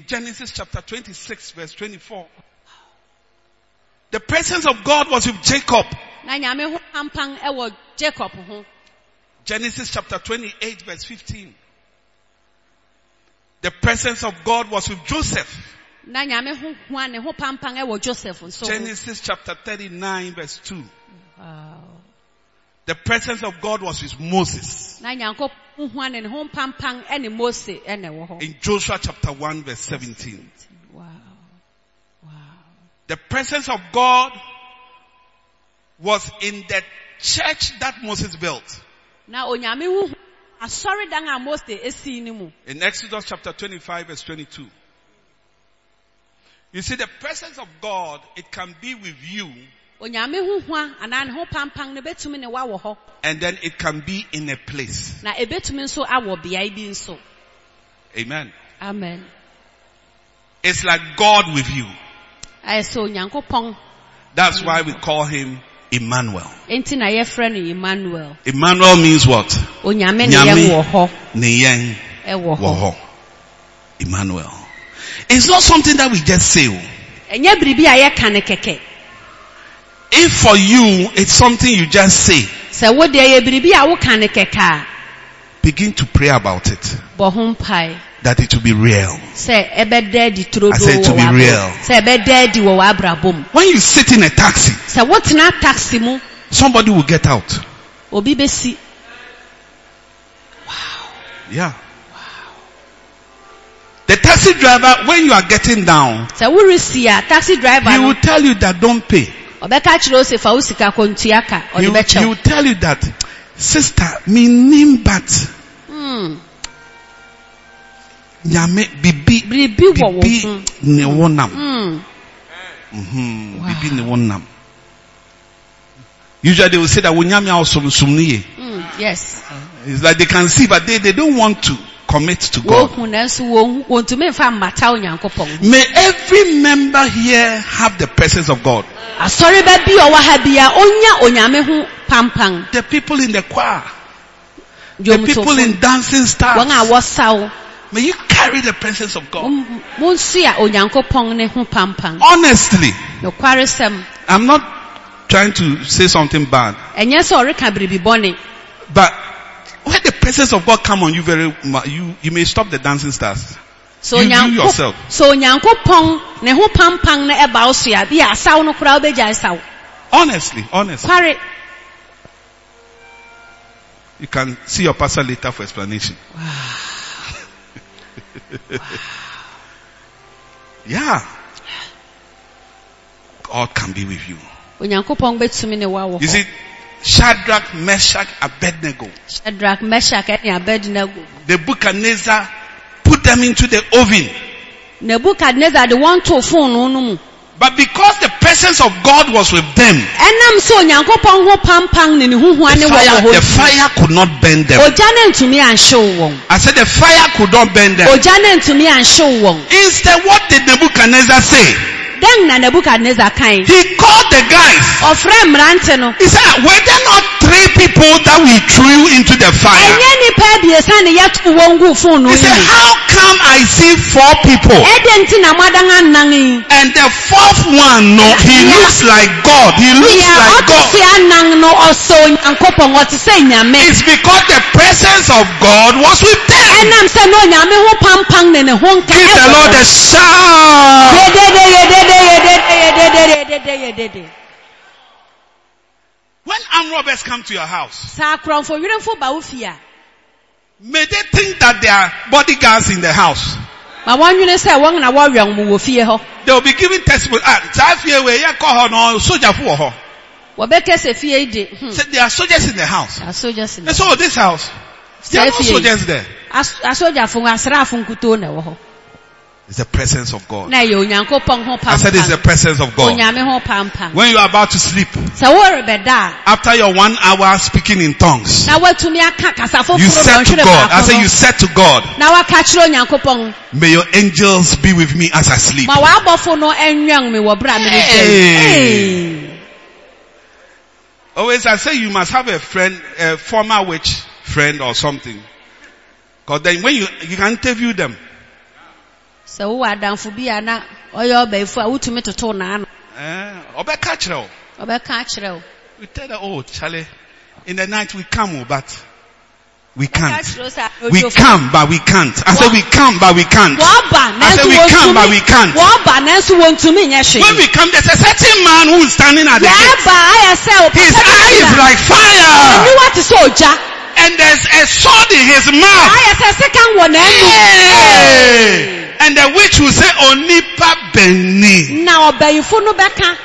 Genesis chapter 26 verse 24. The presence of God was with Jacob. Genesis chapter 28 verse 15. The presence of God was with Joseph. Genesis chapter 39 verse 2. Wow. The presence of God was with Moses. In Joshua chapter 1 verse 17. Wow. Wow. The presence of God was in the church that Moses built. In Exodus chapter 25 verse 22. You see, the presence of God, it can be with you. And then it can be in a place. Amen. Amen. It's like God with you. That's why we call him Emmanuel. Emmanuel means what? Emmanuel. It's not something that we just say. If for you, it's something you just say, begin to pray about it. That it will be real. I say it will be real. When you sit in a taxi, somebody will get out. Wow. Yeah. The taxi driver, when you are getting down, he will tell you that don't pay. He will tell you that, sister, me name but nyame bibi ne wonam. Bibi ne wonam. Usually they will say that nyame awsom sumniye. Yes. It's like they can see, but they don't want to commit to God. May every member here have the presence of God. The people in the choir, the people in dancing stars, may you carry the presence of God. Honestly, I'm not trying to say something bad, but when the presence of God come on you, you may stop the dancing stars. So you yourself. Honestly. You can see your pastor later for explanation. Wow. Wow. Yeah. God can be with you. You see, Shadrach, Meshak, Abednego. Nebuchadnezzar put them into the oven. Nebuchadnezzar, the one to phone. But because the presence of God was with them, the fire could not burn them. I said the fire could not burn them. Instead, what did Nebuchadnezzar say? He called the guys. He said, were there not three people that we threw into the fire? He said, how come I see four people? And the fourth one, no, he looks like God. He looks like God. It's because the presence of God was with them. Give the Lord a shout. When armed robbers come to your house, may they think that there are bodyguards in the house. They will be giving testimony. So there are soldiers in the house. And so this house, there are no soldiers there. It's the presence of God. I said it's the presence of God. When you are about to sleep, after your 1 hour speaking in tongues, you said to God, I said you said to God, may your angels be with me as I sleep. Hey. Always I say you must have a friend, a former witch friend or something. Because then when you can interview them. So we tell her, oh Charlie, in the night we come but we can't. We come but we can't. I said we come but we can't. I said we come but we can't. When we come, there's a certain man who's standing at the gate. His eye is like fire. And there's a sword in his mouth. Hey. And the witch will say, Onipa Beni. Now,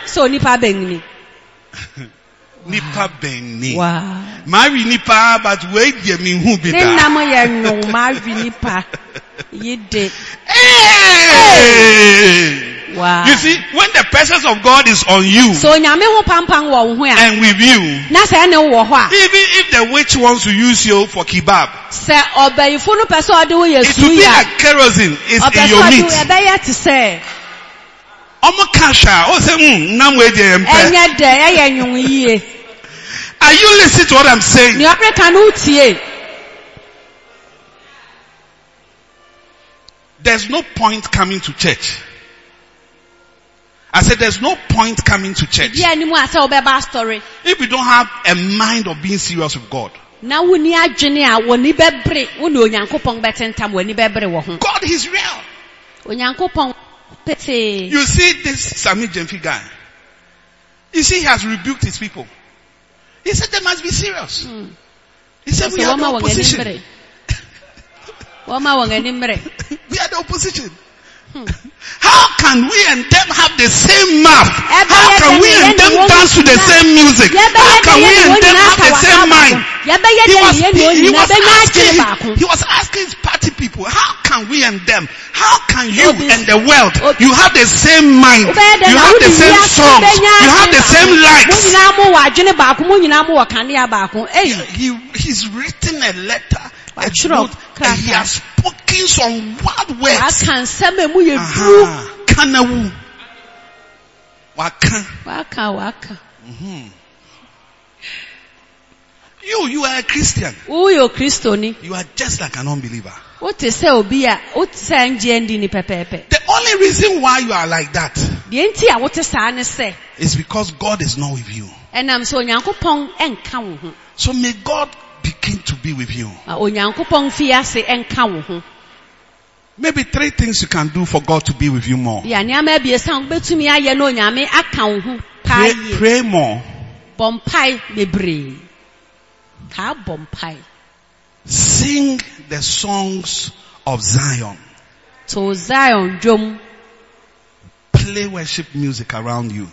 so Nipa Beni. Nipa Beni. Wow. Marry Nipa, but wait, you mean who be that? Hey! Wow. You see, when the presence of God is on you, so, and with you, even if the witch wants to use you for kebab, it will be like kerosene. It's in your meat. Are you listening to what I'm saying? There's no point coming to church. I said there's no point coming to church if you don't have a mind of being serious with God. God is real. You see this Samir Jemfi guy. You see he has rebuked his people. He said they must be serious. He said we are the opposition. We are the opposition. How can we and them have the same mouth? How can we and them dance to the same music? How can we and them have the same mind? He was asking his party people, how can we and them? How can you and the world? You have the same mind. You have the same songs. You have the same likes. He's written a letter. And he has spoken some wild words. You are a Christian. You are just like an unbeliever. The only reason why you are like that is because God is not with you. So may God begin to be with you. Maybe three things you can do for God to be with you more. Pray more. Sing the songs of Zion. Play worship music around you.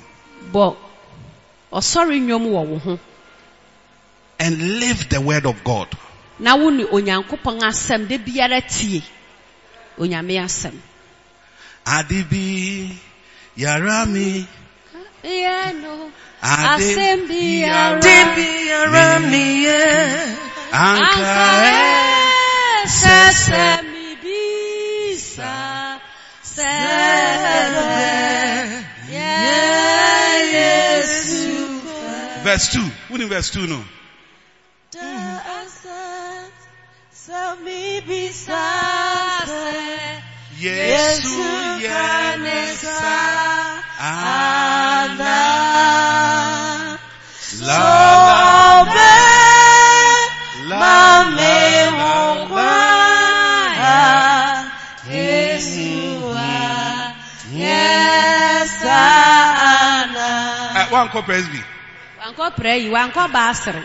And live the word of God. Adibi Yarami. Piano. Asembi Yarami. Anka Sesemi Bisa. Sebe. Yesu. Verse 2. What in verse 2 no? Yesu yanesa ana lobe lame wongwa Yesuwa yesa ana. Wanko praise me. Wanko pray. Wanko basro.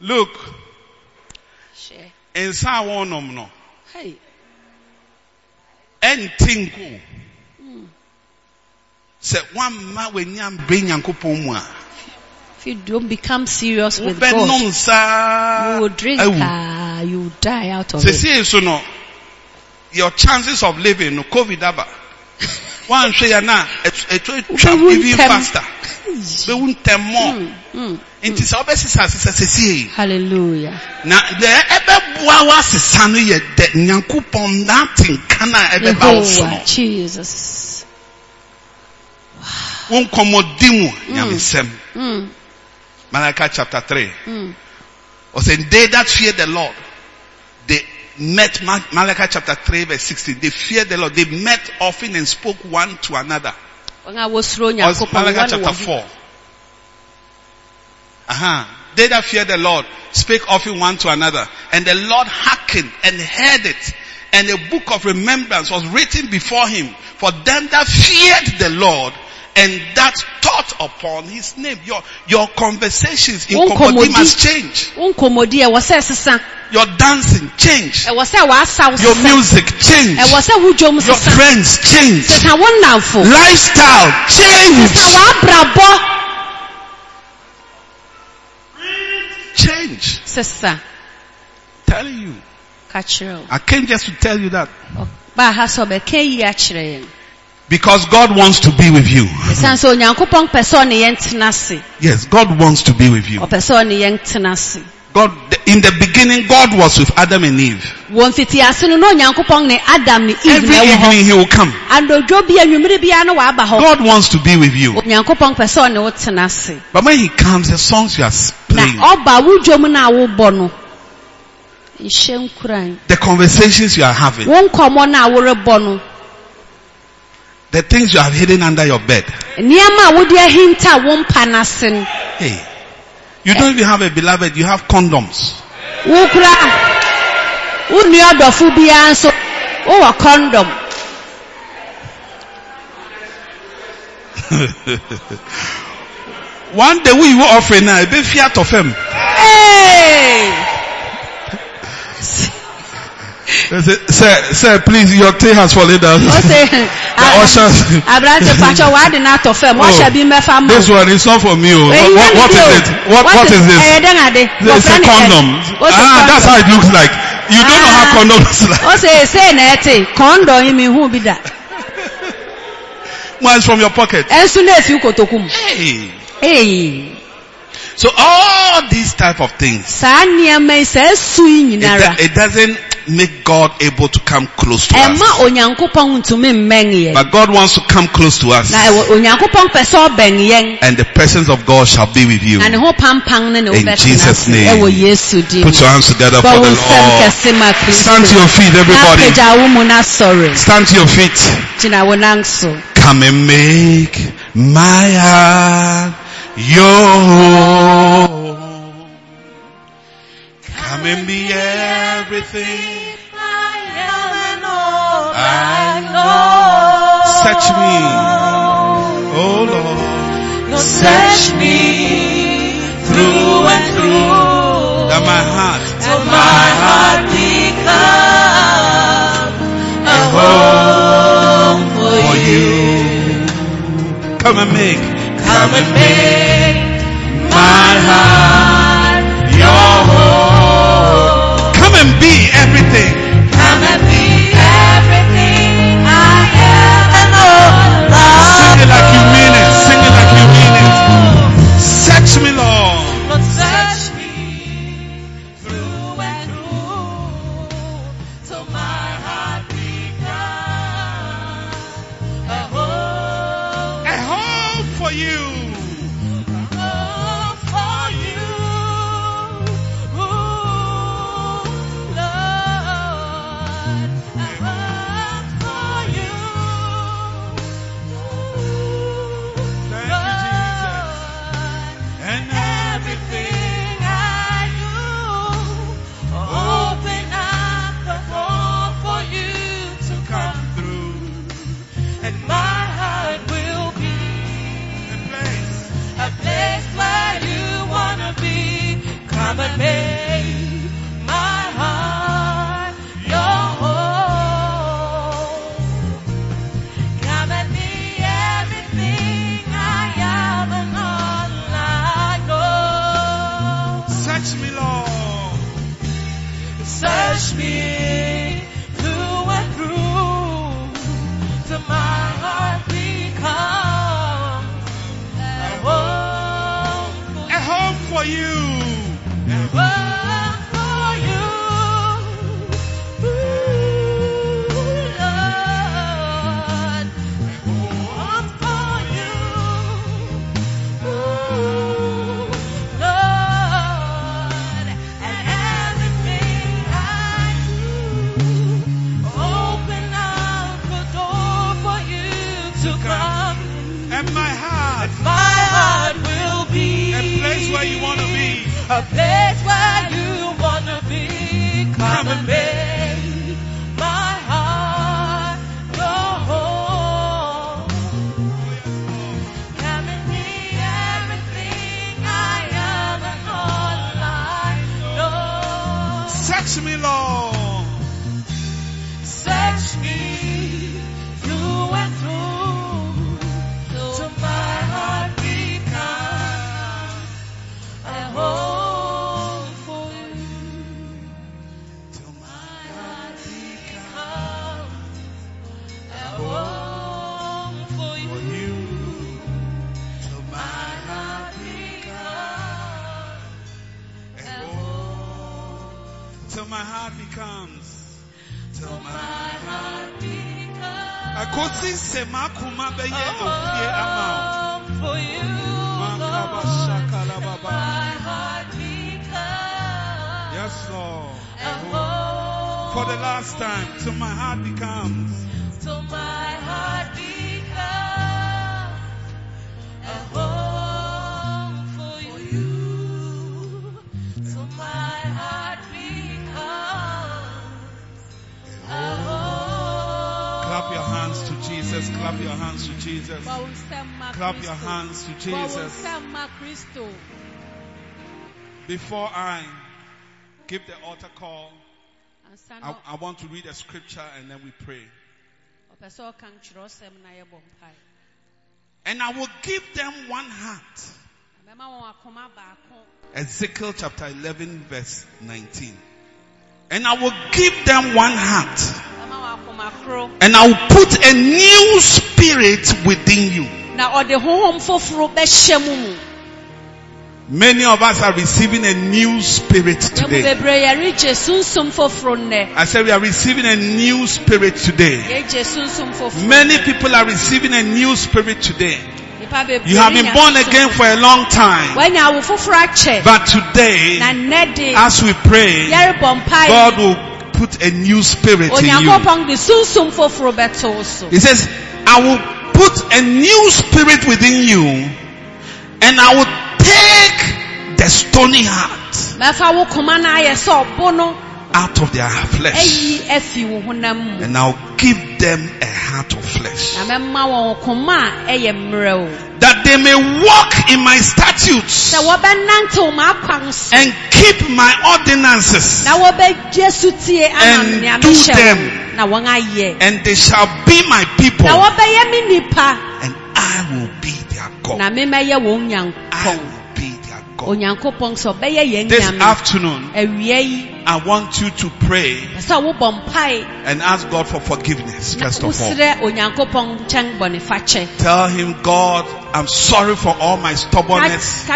Look, and someone no, hey, and think, say one man when you bring Yankupoma. If you don't become serious with God, you will drink, you will die out of it. So no, your chances of living no COVID aba. One say na, even faster. They won't tell more. Hallelujah. Yehovah, Jesus. Wow. Malachi chapter 3. Was in they that fear the Lord, they met. Malachi chapter 3 verse 16. They feared the Lord. They met often and spoke one to another. Was Malachi chapter 4. They that fear the Lord spake often one to another, and the Lord hearkened and heard it, and a book of remembrance was written before him for them that feared the Lord and that thought upon his name. Your conversations in Komodi must change. Your dancing change. Your music change. Your friends change. Lifestyle change. Change. Sister. Telling you. I came just to tell you that. Because God wants to be with you. Yes, God wants to be with you. God, in the beginning, God was with Adam and Eve. Every evening he will come. God wants to be with you. But when he comes, the songs you are playing, the conversations you are having, the things you have hidden under your bed. Hey. You don't even have a beloved, you have condoms. Oh, a condom. One day we will offer now a bit fiat of him. Hey! Sir, please, your tea has fallen down. This one is not for me. What is it? What is this? It's a condom. That's how it looks like. You don't know how condoms look like. One is from your pocket. Hey. So all these type of things, it doesn't make God able to come close to us. But God wants to come close to us. And the presence of God shall be with you. In Jesus' name. Put your hands together for the Lord. Stand to your feet, everybody. Stand to your feet. Come and make my heart your home. Come and be everything I know. Search me, oh Lord. Search me through and through, that my heart become a home for you. Come and make. My heart, your home. Come everything. Come and be everything I ever know. Lord. Sing it like you mean it. Sing it like you mean it. Search me, Lord. Lord, search me through and through till my heart becomes a home for you. But make my heart your home. Come and be everything I have and all I know. Search me, Lord. Search me through and through till my heart becomes a home for you. A place where you wanna be. Come and make my heart your home. Come and be everything I am and all I know. Search me, Lord. Search me through and through till my heart becomes a home. My heart becomes till my heart becomes a home for you, Lord. My heart becomes, yes, Lord, a home for the last time. Till my heart becomes, till my heart becomes a home for you, till my heart becomes. Clap your hands to Jesus. Clap your hands to Jesus. Clap your hands to Jesus. Before I give the altar call, I want to read a scripture and then we pray. And I will give them one heart. Ezekiel chapter 11 verse 19. And I will give them one heart. And I will put a new spirit within you. Many of us are receiving a new spirit today. I said we are receiving a new spirit today. Many people are receiving a new spirit today. You have been born again for a long time. But today, as we pray, God will put a new spirit in you. He says, I will put a new spirit within you, and I will take the stony heart out of their flesh, and I'll give them a heart of flesh, that they may walk in my statutes and keep my ordinances and do them, and they shall be my people, and I will be their God. God. This afternoon, I want you to pray and ask God for forgiveness, first of all. Tell him, God, I'm sorry for all my stubbornness.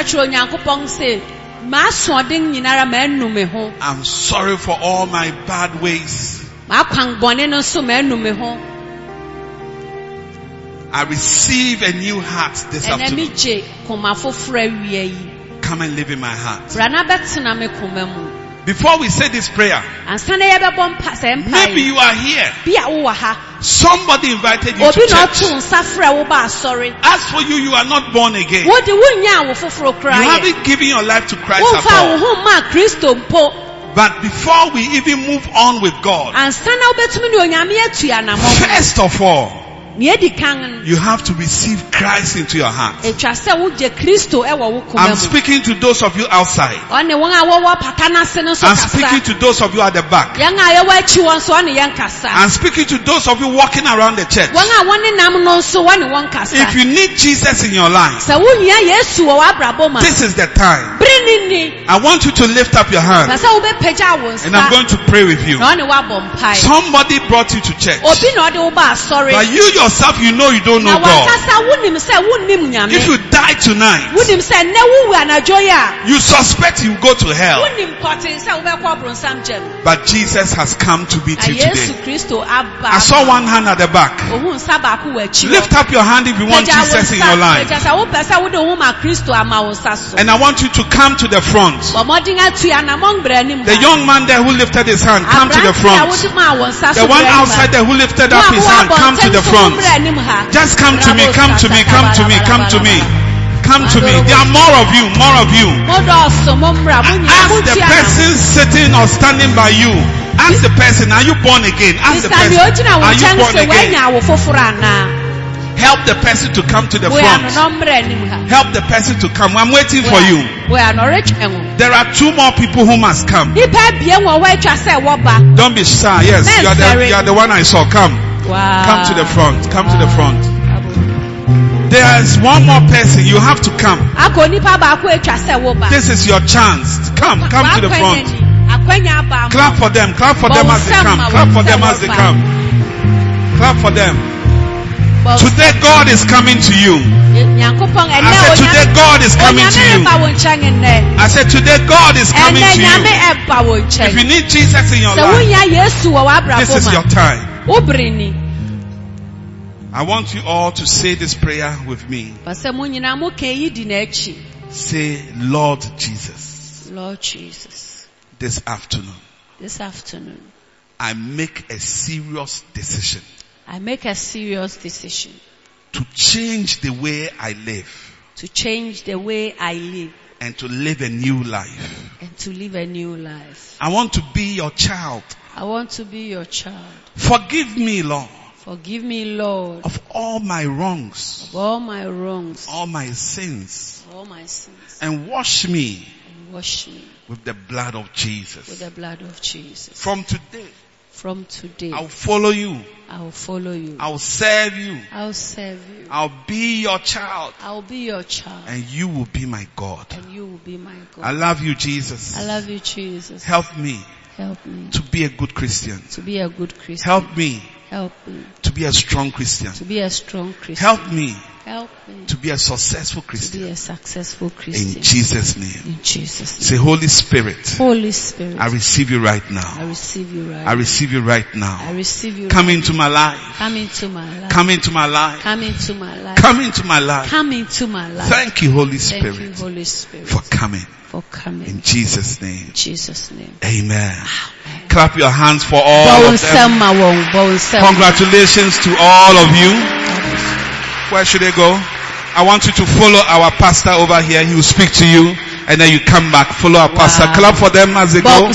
I'm sorry for all my bad ways. I receive a new heart this afternoon. Come and live in my heart. Before we say this prayer, maybe you are here. Somebody invited you to church. As for you, you are not born again. You haven't given your life to Christ at all. But before we even move on with God, first of all, you have to receive Christ into your heart. I'm speaking to those of you outside. I'm speaking to those of you at the back. I'm speaking to those of you walking around the church. If you need Jesus in your life, this is the time. I want you to lift up your hand, and I'm going to pray with you. Somebody brought you to church, but you yourself, you know you don't know God. If you die tonight, you suspect you go to hell. But Jesus has come to meet you today. I saw one hand at the back. Lift up your hand if you want Jesus in your life. And I want you to come to the front. The young man there who lifted his hand, come to the front. The one outside there who lifted up his hand, come to the front. Just come to me, come to me, come to me, come to me, come to me. There are more of you, more of you. Ask the person sitting or standing by you. Ask the person, are you born again? Ask the person, are you born again? Help the person to come to the front. Help the person to come. I'm waiting for you. There are two more people who must come. Don't be shy. Yes, you are the one I saw. Come. Wow. Come to the front. Come to the front. There is one more person. You have to come. This is your chance. Come. Come to the front. Clap for them. Clap for them as they come. Clap for them as they come. Clap for them. Today God is coming to you. I said today God is coming to you. I said today God is coming to you. If you need Jesus in your life, this is your time. I want you all to say this prayer with me. Say, Lord Jesus. Lord Jesus. This afternoon. This afternoon. I make a serious decision. I make a serious decision. To change the way I live. To change the way I live. And to live a new life. And to live a new life. I want to be your child. I want to be your child. Forgive me, Lord. Forgive me, Lord. Of all my wrongs. Of all my wrongs. All my sins. All my sins. And wash me. And wash me. With the blood of Jesus. With the blood of Jesus. From today. From today. I'll follow you. I'll follow you. I'll serve you. I'll serve you. I'll be your child. I'll be your child. And you will be my God. And you will be my God. I love you, Jesus. I love you, Jesus. Help me. Help me to be a good Christian. To be a good Christian. Help me. Help me to be a strong Christian. To be a strong Christian. Help me. Help me to be a successful Christian. To be a successful Christian. In Jesus' name. In Jesus' name. Say, Holy Spirit. Holy Spirit. I receive you right now. I receive you right now. I receive you right now. I receive you. Come into my life. Come into my life. Come into my life. Come into my life. Come into my life. Come into my life. Thank you, Holy Spirit. Thank you, Holy Spirit, for coming. For coming. In Jesus' name. In Jesus' name. Amen. Amen. Clap your hands for all of them. Congratulations to all of you. Where should I go? I want you to follow our pastor over here. He will speak to you and then you come back. Follow our pastor. Clap for them as they go. And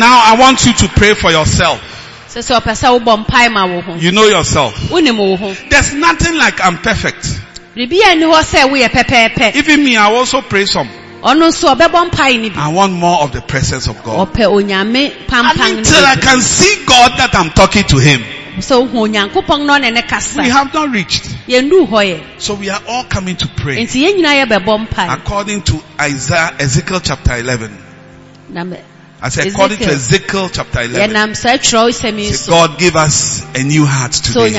now I want you to pray for yourself. You know yourself. There's nothing like I'm perfect. Even me, I also pray some. I want more of the presence of God. Until I can see God that I'm talking to Him. So we have not reached. So we are all coming to pray. According to Ezekiel chapter 11. I said, according to Ezekiel chapter 11. Say, God, give us a new heart today.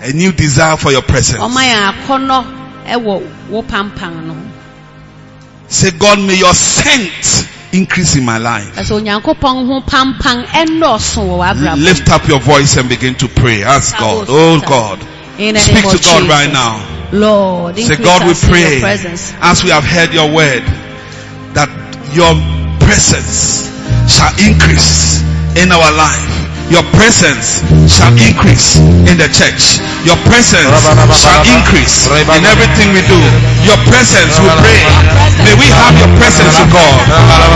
A new desire for your presence. Say, God, may your scent increase in my life. Lift up your voice and begin to pray. Ask God. Oh God, speak to God right now. Lord, say, God, we pray as we have heard your word that your presence shall increase in our life. Your presence shall increase in the church. Your presence shall increase in everything we do. Your presence, we pray. May we have your presence, O God.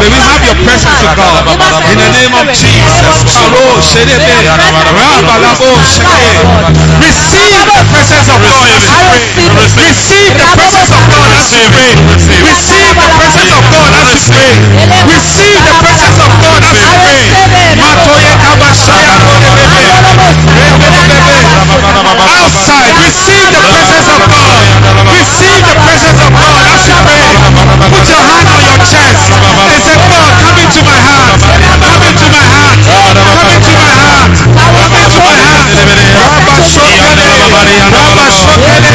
May we have your presence, O God. In the name of Jesus. Receive the presence of God as we pray. Receive the presence of God as we pray. Receive the presence of God as we pray. Receive the presence of God as we pray. Outside, receive the presence of God. Receive the presence of God as you pray. Put your hand on your chest and say, God, come into my heart. Come into my heart. Come into my heart. Come into my heart. Rabba Shokene. Rabba Shokene.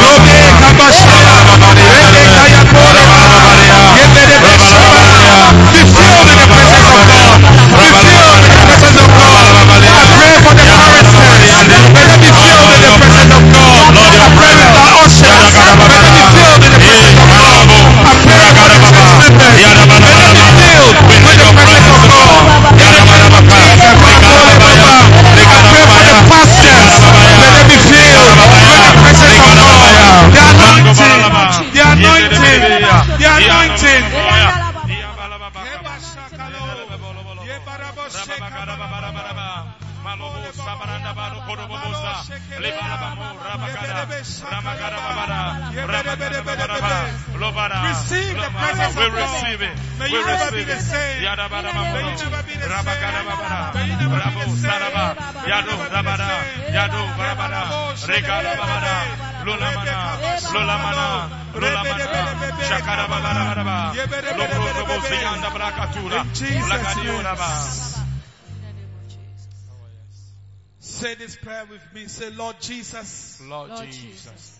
Lobe Kabashaya. Rede Kayakoreba. Yedede Beshaba. Be filled in the presence of God. Be filled in the presence of God. Receive the presence of God. May you never be the same. May you never be the same. May you never be the same. Say this prayer with me. Say, Lord Jesus. Lord Jesus.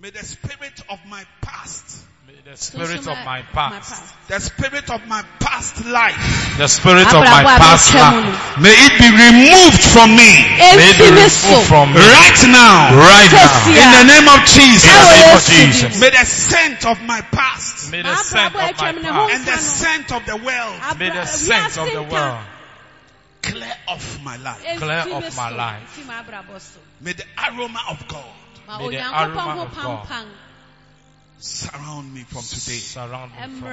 May the spirit of my past. The spirit of my past. The spirit of my past life. The spirit of my past life. May it be removed from me. May it be removed from me. Right now. Right now. In the name of Jesus. May the scent of my past. May the scent of my past. And the scent of the world. May the scent of the world. Clear off my life. Clear off my life. May the aroma of God. May the aroma of God. Surround me from today. Surround me from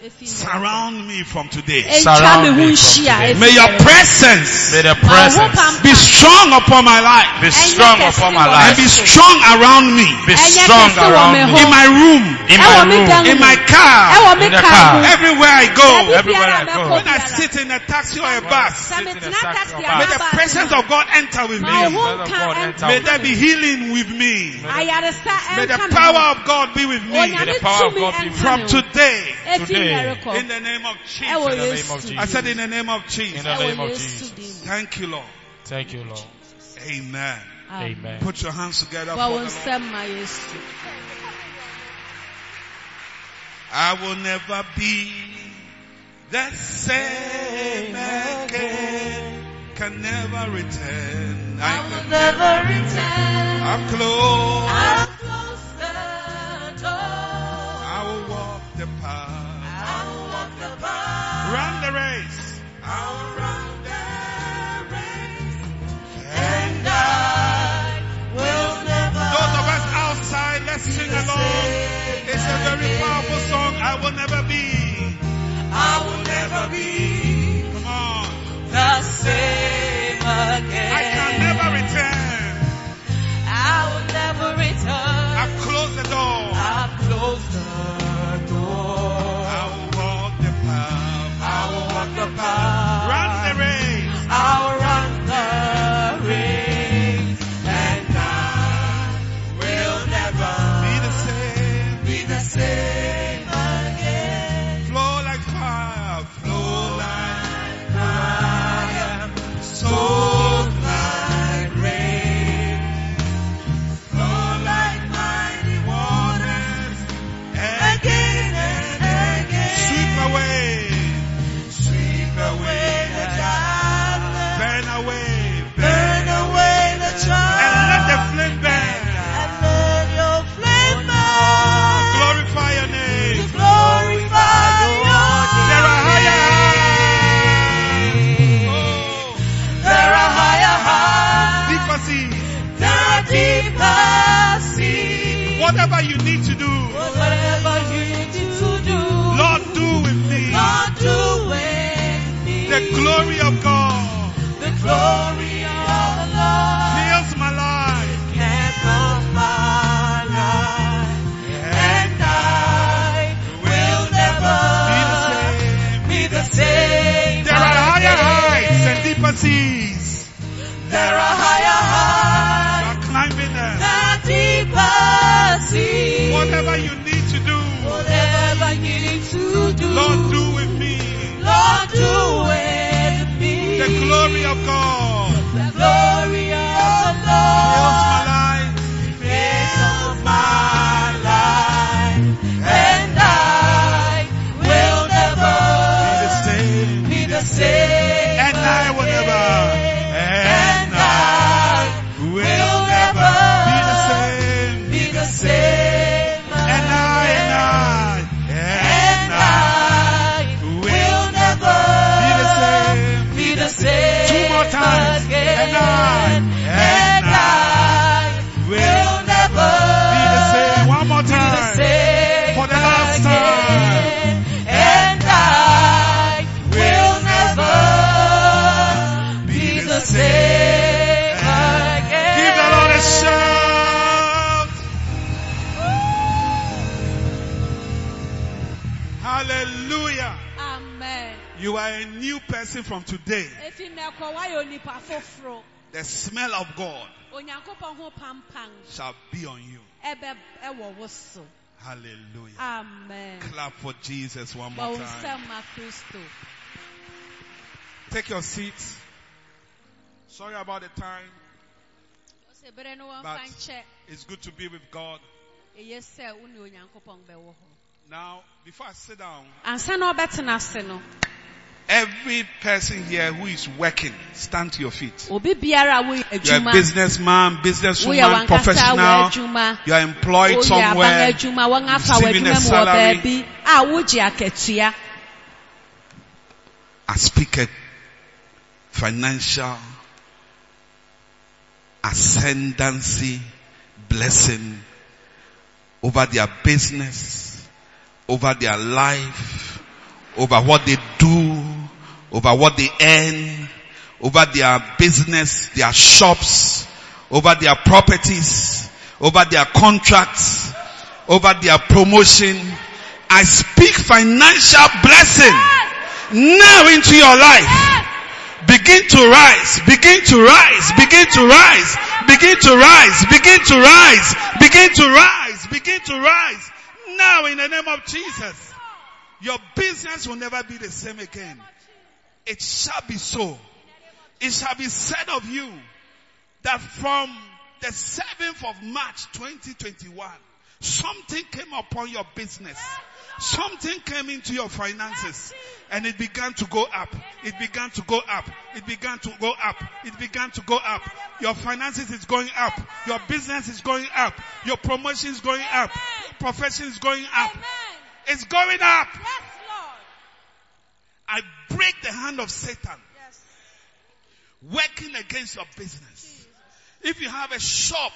today. Surround me from today. Surround me from today. May your presence, may the presence be strong upon my life. Be strong upon my life. And be strong around me. Be strong around me. In my room. In my room. In my car. In the car. Everywhere I go. Everywhere I go. When I sit in a taxi or a bus. May the presence of God enter with me. May there be healing with me. May the power of God be with me. The power of God be with from today. In the name of Jesus. I said in the name of Jesus. In the name of Jesus. Thank you, Lord. Thank you, Lord. Amen. Amen. Put your hands together for the Lord. I will never be the same again. Can never return. I will never return. I'm close. I'm closer. I will walk the path. I will walk the path. Run the race. I will run the race. And I will never. Those of us outside, let's sing along. It's a very powerful song. I will never be. I will never be. Come on. The same again. I can never return. I will never return. I've closed the door. I've closed the door. I will walk the path. I will walk the path. Run the race. I will run the race. Whatever you need to do, Lord, do with me. The glory of God, the glory of the Lord, heals my life. And I will never be the same. There are higher heights and deeper seas. There are higher heights. You are climbing them. Deeper seas. Whatever you need to do. Lord, do with me. Lord, do with me. The glory of God. The glory of the Lord. Fills my life. Fills my life. And I will never be the same. And I will never. And I will never be the same. And I will never be the same. One more time. For the last time. And I will never be the same again. Give the Lord a shout. Hallelujah. Amen. You are a new person from today. The smell of God shall be on you. Hallelujah. Amen. Clap for Jesus one more time. Take your seats. Sorry about the time, but it's good to be with God. Now, before I sit down, every person here who is working, stand to your feet. You're a businessman, businesswoman, professional. You're employed somewhere, receiving a salary. I speak a financial ascendancy blessing over their business, over their life, over what they do, over what they earn, over their business, their shops, over their properties, over their contracts, over their promotion. I speak financial blessing now into your life. Begin to rise, begin to rise, begin to rise, begin to rise, begin to rise, begin to rise, begin to rise. Now in the name of Jesus. Your business will never be the same again. It shall be so. It shall be said of you that from the 7th of March 2021, something came upon your business. Something came into your finances and it began to go up. It began to go up. It began to go up. It began to go up. Your finances is going up. Your business is going up. Your promotion is going up. Your profession is going up. It's going up. Yes, Lord. I break the hand of Satan. Yes. Working against your business. Jesus. If you have a shop,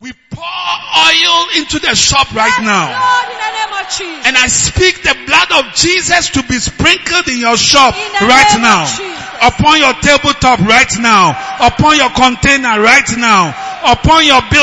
we pour oil into the shop right now. Lord, in the name of Jesus. And I speak the blood of Jesus to be sprinkled in your shop right now. Upon your tabletop right now. Upon your container right now. Upon your building.